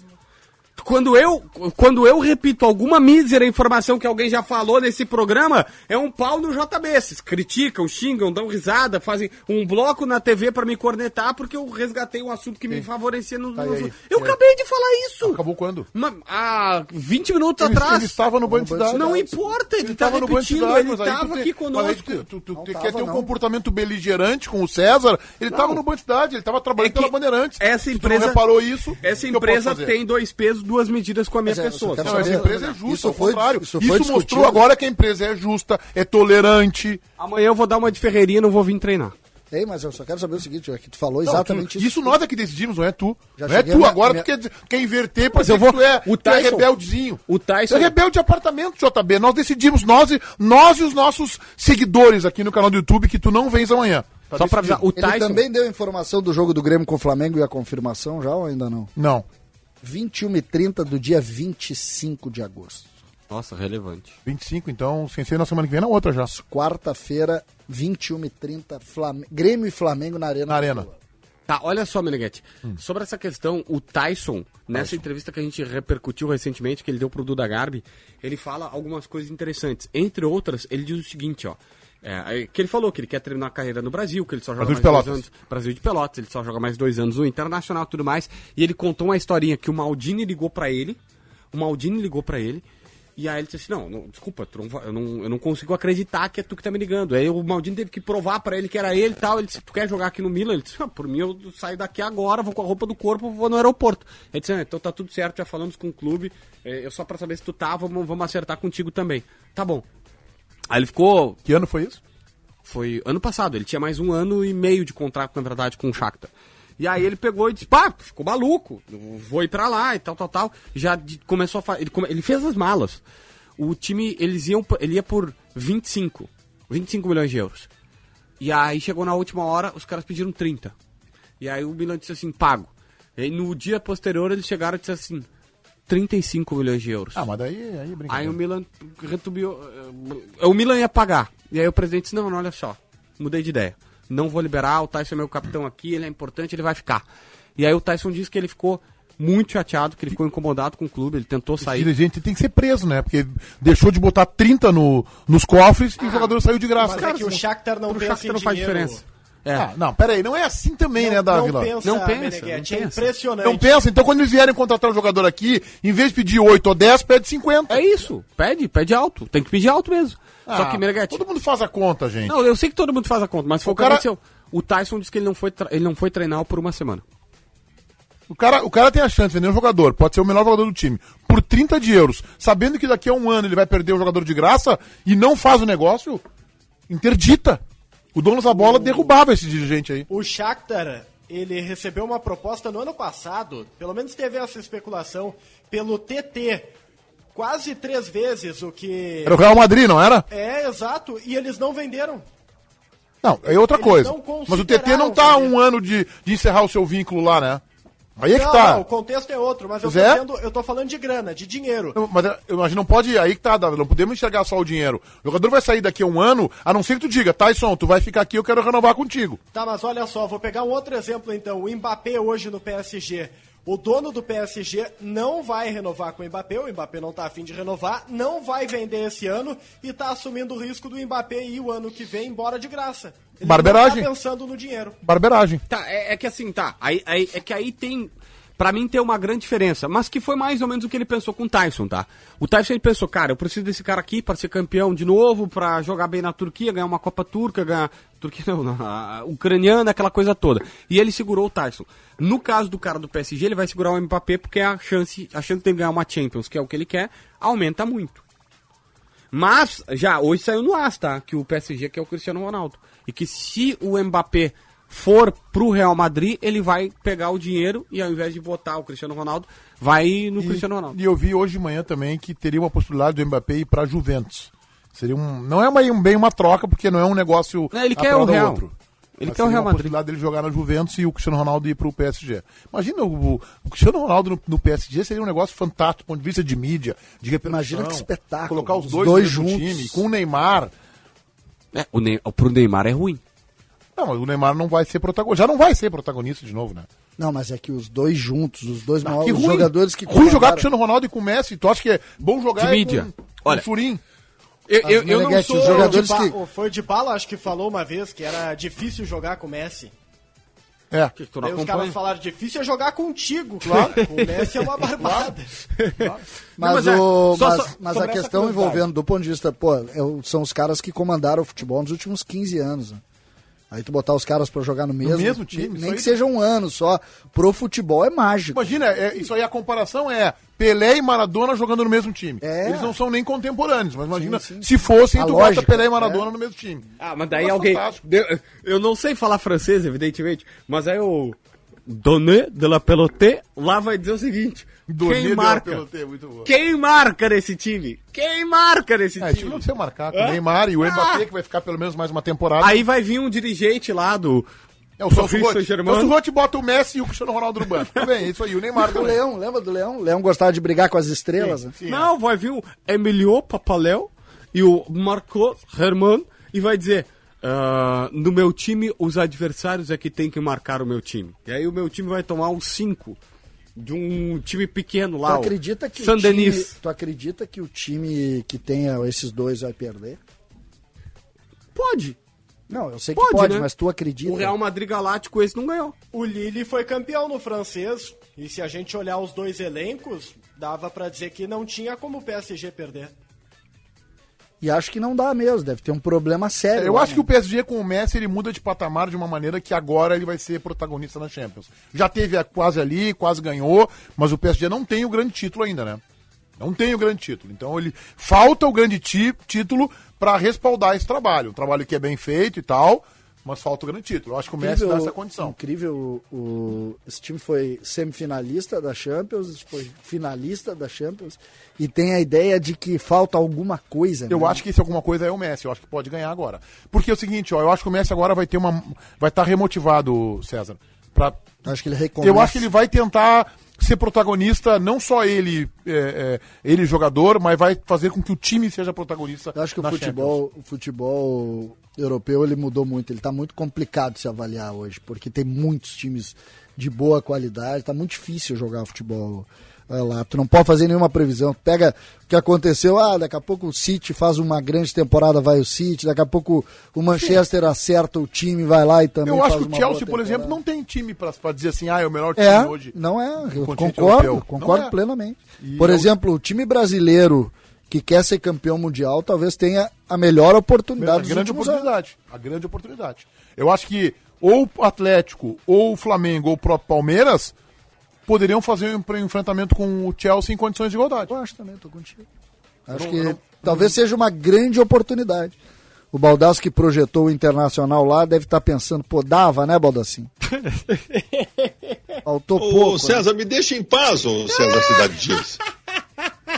Quando eu, quando eu repito alguma mísera informação que alguém já falou nesse programa, é um pau no J B. Esses criticam, xingam, dão risada, fazem um bloco na T V pra me cornetar porque eu resgatei um assunto que me favorecia no... Tá aí, no... Eu é. acabei de falar isso! Acabou quando? Na... Há vinte minutos ele, atrás. Ele estava no banho de cidade. Não importa, ele estava no banho de cidade. Ele estava aqui conosco. Tu, tu, tu, tu tava, quer ter não. um comportamento beligerante com o César? Ele estava no banho de cidade, ele estava trabalhando é pela Bandeirantes. Essa empresa... não reparou isso? Essa empresa tem dois pesos, duas medidas com a minha é, pessoa. Não, saber, essa empresa é justa, isso ao foi, contrário. Isso, isso mostrou discutido. Agora que a empresa é justa, é tolerante. Amanhã eu vou dar uma de ferreirinha e não vou vir treinar. Ei, mas eu só quero saber o seguinte, é que tu falou não, exatamente tu, isso. Isso nós é que decidimos, não é tu. Já não é tu, na, agora minha... tu quer, quer inverter pra dizer vou... que tu é, o Tyson, tu é rebeldezinho. O Tyson... Tu é rebelde de apartamento, J B. Nós decidimos, nós, nós e os nossos seguidores aqui no canal do YouTube, que tu não vens amanhã. Tá só pra avisar, o Tyson... Ele também deu informação do jogo do Grêmio com o Flamengo e a confirmação já ou ainda não? Não. vinte e uma e trinta do dia vinte e cinco de agosto. Nossa, relevante. vinte e cinco, então, sem ser na semana que vem, na outra já. Quarta-feira, vinte e uma e trinta, Flam... Grêmio e Flamengo na Arena. Na Arena. Tá, olha só, Meneghetti. Hum. Sobre essa questão, o Tyson, nessa Tyson. entrevista que a gente repercutiu recentemente, que ele deu pro Duda Garbi, ele fala algumas coisas interessantes. Entre outras, ele diz o seguinte, ó. É, que ele falou que ele quer terminar a carreira no Brasil, que ele só joga Brasil mais de dois anos, Brasil de Pelotas, ele só joga mais dois anos no Internacional e tudo mais, e ele contou uma historinha que o Maldini ligou pra ele, o Maldini ligou pra ele, e aí ele disse assim, não, não desculpa, tu não, eu, não, eu não consigo acreditar que é tu que tá me ligando, aí o Maldini teve que provar pra ele que era ele e tal, ele disse, tu quer jogar aqui no Milan? Ele disse, ah, por mim eu saio daqui agora, vou com a roupa do corpo, vou no aeroporto. Ele disse, ah, então tá tudo certo, já falamos com o clube, eu só pra saber se tu tá, vamos, vamos acertar contigo também. Tá bom. Aí ele ficou... Que ano foi isso? Foi ano passado. Ele tinha mais um ano e meio de contrato, na verdade, com o Shakhtar. E aí ele pegou e disse, pá, ficou maluco. Vou ir pra lá e tal, tal, tal. Já de, começou a fazer... Ele, come... ele fez as malas. O time, eles iam... Ele ia por vinte e cinco. vinte e cinco milhões de euros. E aí chegou na última hora, os caras pediram trinta. E aí o Milan disse assim, pago. E aí, no dia posterior eles chegaram e disseram assim... trinta e cinco milhões de euros. Ah, mas daí aí brinca. Aí o Milan retubiou. O Milan ia pagar. E aí o presidente disse, não, não, olha só, mudei de ideia. Não vou liberar, o Tyson é meu capitão aqui, ele é importante, ele vai ficar. E aí o Tyson disse que ele ficou muito chateado, que ele ficou incomodado com o clube, ele tentou sair. Esse dirigente tem que ser preso, né? Porque deixou de botar trinta no, nos cofres ah, e o jogador saiu de graça. Mas cara, é que o Shakhtar não, pensa Shakhtar não faz diferença. É. Ah, não, peraí, não é assim também, não, né, Dávila? Não pensa, não pensa, não pensa. É impressionante. Não pensa, então quando eles vierem contratar um jogador aqui, em vez de pedir oito ou dez, pede cinquenta. É isso, pede, pede alto, tem que pedir alto mesmo. Ah, só que, Meneghetti... Todo mundo faz a conta, gente. Não, eu sei que todo mundo faz a conta, mas foi o que aconteceu. O Tyson disse que ele não foi, tra... ele não foi treinar por uma semana. O cara, o cara tem a chance de vender um jogador, pode ser o melhor jogador do time, por trinta de euros, sabendo que daqui a um ano ele vai perder o jogador de graça e não faz o negócio, interdita. O dono da bola o... derrubava esse dirigente aí. O Shakhtar, ele recebeu uma proposta no ano passado, pelo menos teve essa especulação, pelo T T. Quase três vezes o que... Era o Real Madrid, não era? É, exato. E eles não venderam. Não, é outra eles coisa. Mas o T T não tá há um ano de, de encerrar o seu vínculo lá, né? Aí é não, que tá. Não, o contexto é outro, mas eu tô, é? vendo, eu tô falando de grana, de dinheiro. Eu, mas eu imagino, não pode, aí que tá, Dávila, não podemos enxergar só o dinheiro. O jogador vai sair daqui a um ano, a não ser que tu diga, Tyson, tu vai ficar aqui, eu quero renovar contigo. Tá, mas olha só, vou pegar um outro exemplo então, o Mbappé hoje no P S G. O dono do P S G não vai renovar com o Mbappé, o Mbappé não tá afim de renovar, não vai vender esse ano e tá assumindo o risco do Mbappé ir o ano que vem embora de graça. Ele Barberagem. Tá pensando no dinheiro. Barberagem. Tá, é, é que assim, tá, aí, aí, é que aí tem, pra mim tem uma grande diferença, mas que foi mais ou menos o que ele pensou com o Tyson, tá? O Tyson ele pensou, cara, eu preciso desse cara aqui pra ser campeão de novo, pra jogar bem na Turquia, ganhar uma Copa Turca, ganhar... Turquia não, não, a ucraniana, aquela coisa toda. E ele segurou o Tyson. No caso do cara do P S G, ele vai segurar o Mbappé porque a chance, a chance de ele ganhar uma Champions, que é o que ele quer, aumenta muito. Mas, já, hoje saiu no ar, tá? Que o P S G quer o Cristiano Ronaldo. E que se o Mbappé for pro Real Madrid, ele vai pegar o dinheiro e ao invés de botar o Cristiano Ronaldo, vai no e, Cristiano Ronaldo. E eu vi hoje de manhã também que teria uma possibilidade do Mbappé ir pra Juventus. Seria um, não é uma, um, bem uma troca, porque não é um negócio... Não, ele quer o Real. Outro. Ele quer o Real Madrid. Possibilidade dele jogar na Juventus e o Cristiano Ronaldo ir para o P S G. Imagina o, o, o Cristiano Ronaldo no, no P S G seria um negócio fantástico do ponto de vista de mídia, de repercussão. Imagina que espetáculo. Colocar os, os dois, dois juntos no time, com o Neymar. É, o ne- pro Neymar é ruim. Não, mas o Neymar não vai ser protagonista. Já não vai ser protagonista de novo, né? Não, mas é que os dois juntos, os dois ah, maiores jogadores que... Ruim jogar com o Cristiano Ronaldo e com o Messi. Tu acha que é bom jogar é com, Olha, com o Furim? Eu, eu, eu não sou... Os jogadores ba... que... Foi de bala, acho que falou uma vez que era difícil jogar com o Messi. É. Que tu não acompanha? Os caras falaram, difícil é jogar contigo, claro. O Messi é uma barbada. Claro. Mas, não, mas, o, é, só, mas, só, mas a questão envolvendo, do ponto de vista, pô, eu, são os caras que comandaram o futebol nos últimos quinze anos, né? Aí tu botar os caras pra jogar no mesmo, no mesmo time, nem que seja um ano só, pro futebol é mágico. Imagina, é, isso aí a comparação é Pelé e Maradona jogando no mesmo time. É. Eles não são nem contemporâneos, mas imagina sim, sim. se fossem, a tu lógica, bota Pelé e Maradona é. no mesmo time. Ah, mas daí mas alguém... Deu, eu não sei falar francês, evidentemente, mas aí o Doné de la Pelote lá vai dizer o seguinte... Doné quem marca? Pelote, muito bom. Quem marca nesse time? Quem marca nesse é, time? Esse time não precisa marcar, com o Neymar e o ah. Mbappé, que vai ficar pelo menos mais uma temporada. Aí vai vir um dirigente lá do... É o Sofrote bota o Messi e o Cristiano Ronaldo no banco. Tá bem, isso aí, o Neymar do Leão, lembra do Leão? O Leão gostava de brigar com as estrelas. Sim, né? Sim, não, é. vai vir o Emilio Papaléu e o Marcos Herman e vai dizer... Uh, no meu time, os adversários é que tem que marcar o meu time. E aí o meu time vai tomar um cinco de um time pequeno lá, tu acredita que San o time, tu acredita que o time que tenha esses dois vai perder? Pode. Não, eu sei pode, que pode, né? Mas tu acredita. O Real Madrid Galáctico esse não ganhou. O Lille foi campeão no francês. E se a gente olhar os dois elencos, dava pra dizer que não tinha como o P S G perder. E acho que não dá mesmo, deve ter um problema sério. Eu lá, acho né? que o P S G com o Messi, ele muda de patamar de uma maneira que agora ele vai ser protagonista na Champions. Já teve a, quase ali, quase ganhou, mas o P S G não tem o grande título ainda, né? Não tem o grande título. Então ele falta o grande ti- título para respaldar esse trabalho. Um trabalho que é bem feito e tal, mas falta o grande título. Eu acho que o Messi incrível, dá essa condição. Incrível, o, esse time foi semifinalista da Champions, foi finalista da Champions, e tem a ideia de que falta alguma coisa. Eu né? acho que se alguma coisa é o Messi, eu acho que pode ganhar agora. Porque é o seguinte, ó, eu acho que o Messi agora vai ter uma, vai estar tá remotivado, César. Pra... Acho que ele recomeça. Eu acho que ele vai tentar ser protagonista, não só ele, é, é, ele jogador, mas vai fazer com que o time seja protagonista. Eu acho que o futebol, o futebol europeu ele mudou muito, ele está muito complicado de se avaliar hoje, porque tem muitos times de boa qualidade, está muito difícil jogar futebol é, lá. Tu não pode fazer nenhuma previsão. Pega o que aconteceu, ah, daqui a pouco o City faz uma grande temporada, vai o City, daqui a pouco o Manchester Sim. acerta o time, vai lá e também. Eu faz acho que o Chelsea, por exemplo, não tem time para dizer assim, ah, é o melhor time é, hoje. Não é, eu concordo, concordo é. plenamente. E por eu... exemplo, o time brasileiro que quer ser campeão mundial, talvez tenha a melhor oportunidade. A grande oportunidade. Anos. A grande oportunidade. Eu acho que ou o Atlético, ou o Flamengo, ou o próprio Palmeiras poderiam fazer um enfrentamento com o Chelsea em condições de igualdade. Eu acho também, estou contigo. Acho não, que não, talvez não. seja uma grande oportunidade. O Baldasso que projetou o Internacional lá deve estar pensando, pô, dava, né, Baldassinho? Faltou ô, pouco. Ô, César, né? Me deixa em paz, ô César Cidade Dias.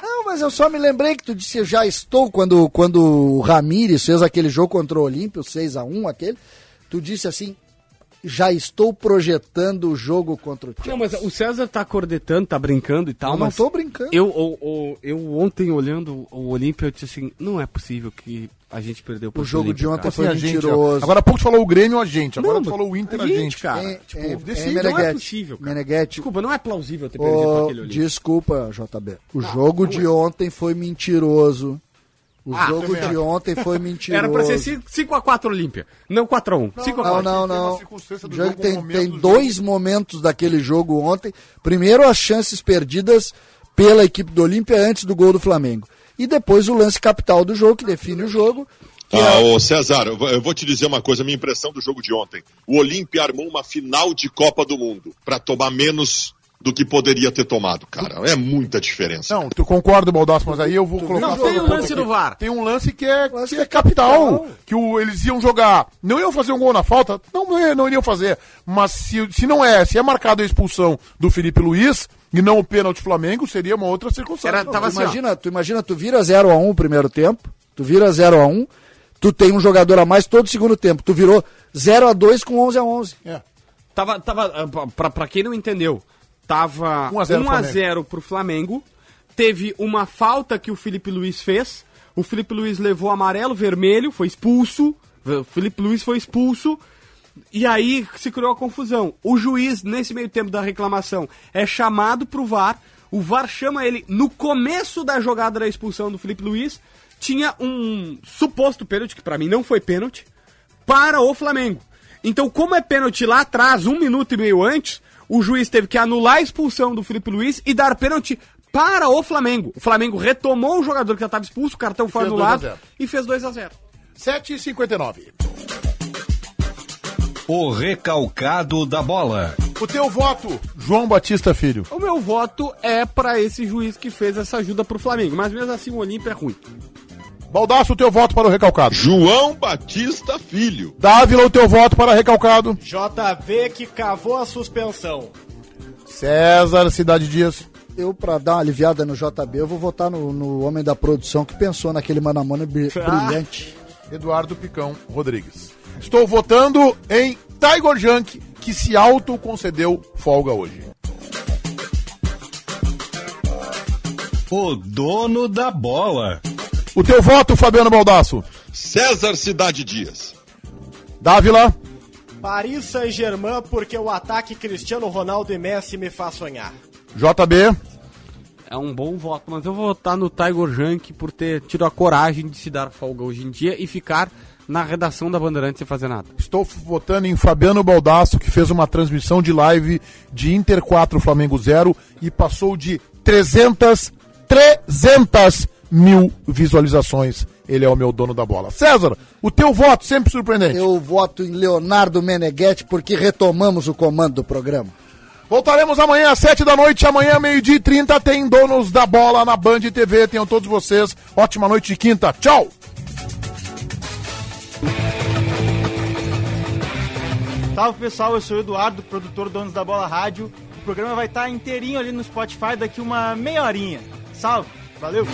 Não, mas eu só me lembrei que tu disse, já estou, quando, quando o Ramires fez aquele jogo contra o Olímpia, o seis a um, aquele, tu disse assim, já estou projetando o jogo contra o Chelsea. Não, mas o César tá acordetando, tá brincando e tal, eu mas... não tô brincando. Eu, eu, eu, eu ontem, olhando o Olímpia, eu disse assim, não é possível que a gente perdeu o jogo Olímpia, de ontem cara. Foi assim, mentiroso. Gente, agora há pouco tu falou o Grêmio, a gente. Agora não, tu falou o Inter, a gente. A gente cara. É, tipo, é, decide, é não é possível, cara. Meneghetti. Desculpa, não é plausível ter perdido oh, aquele Olímpia. Desculpa, J B. O ah, jogo de é. ontem foi mentiroso. O ah, jogo de ontem foi mentiroso. Era pra ser cinco a quatro Olímpia, não quatro a um. Não, não, não. O jogo tem, tem dois jogo. momentos daquele jogo ontem. Primeiro, as chances perdidas pela equipe do Olímpia antes do gol do Flamengo. E depois o lance capital do jogo, que define o jogo. Ah, ô César, eu vou te dizer uma coisa, minha impressão do jogo de ontem. O Olímpia armou uma final de Copa do Mundo pra tomar menos do que poderia ter tomado, cara. É muita diferença. Não, tu concordo, Baldasso, mas aí eu vou colocar... Não, tem um lance do V A R. Tem um lance que é, lance que é capital, capital, que o, eles iam jogar. Não iam fazer um gol na falta? Não, não iriam fazer. Mas se, se não é, se é marcada a expulsão do Felipe Luiz, e não o pênalti do Flamengo, seria uma outra circunstância. Era, tava não, tu, assim, imagina, tu imagina, tu vira zero a um o primeiro tempo, tu vira zero a um, tu tem um jogador a mais todo segundo tempo. Tu virou zero a dois com onze a onze. É. Tava, tava, pra, pra quem não entendeu, tava um a zero pro Flamengo. Teve uma falta que o Felipe Luiz fez. O Felipe Luiz levou amarelo, vermelho, foi expulso. O Felipe Luiz foi expulso. E aí se criou a confusão. O juiz, nesse meio tempo da reclamação, é chamado pro V A R. O V A R chama ele no começo da jogada da expulsão do Felipe Luiz. Tinha um suposto pênalti, que pra mim não foi pênalti, para o Flamengo. Então, como é pênalti lá atrás, um minuto e meio antes, o juiz teve que anular a expulsão do Felipe Luiz e dar pênalti para o Flamengo. O Flamengo retomou o jogador que já estava expulso, o cartão foi anulado e fez dois a zero. sete e cinquenta e nove. O recalcado da bola. O teu voto, João Batista Filho. O meu voto é para esse juiz que fez essa ajuda pro Flamengo, mas mesmo assim o Olímpia é ruim. Baldasso, o teu voto para o recalcado. João Batista Filho. Dávila, o teu voto para recalcado. J V, que cavou a suspensão. César Cidade Dias. Eu, pra dar uma aliviada no J B, eu vou votar no, no homem da produção que pensou naquele mano a mano brilhante. Ah. Eduardo Picão Rodrigues. Estou votando em Tiger Junk, que se autoconcedeu folga hoje. O dono da bola. O teu voto, Fabiano Baldasso. César Cidade Dias. Dávila. Paris Saint-Germain, porque o ataque Cristiano Ronaldo e Messi me faz sonhar. J B. É um bom voto, mas eu vou votar no Tiger Junk por ter tido a coragem de se dar folga hoje em dia e ficar na redação da Bandeirantes sem fazer nada. Estou votando em Fabiano Baldasso, que fez uma transmissão de live de Inter quatro Flamengo zero e passou de trezentas mil visualizações. Ele é o meu dono da bola. César, o teu voto sempre surpreendente. Eu voto em Leonardo Meneghetti porque retomamos o comando do programa. Voltaremos amanhã às sete da noite, amanhã meio-dia e trinta tem Donos da Bola na Band T V. Tenham todos vocês ótima noite de quinta. Tchau! Salve pessoal, eu sou o Eduardo, produtor Donos da Bola Rádio. O programa vai estar inteirinho ali no Spotify daqui uma meia horinha. Salve, valeu!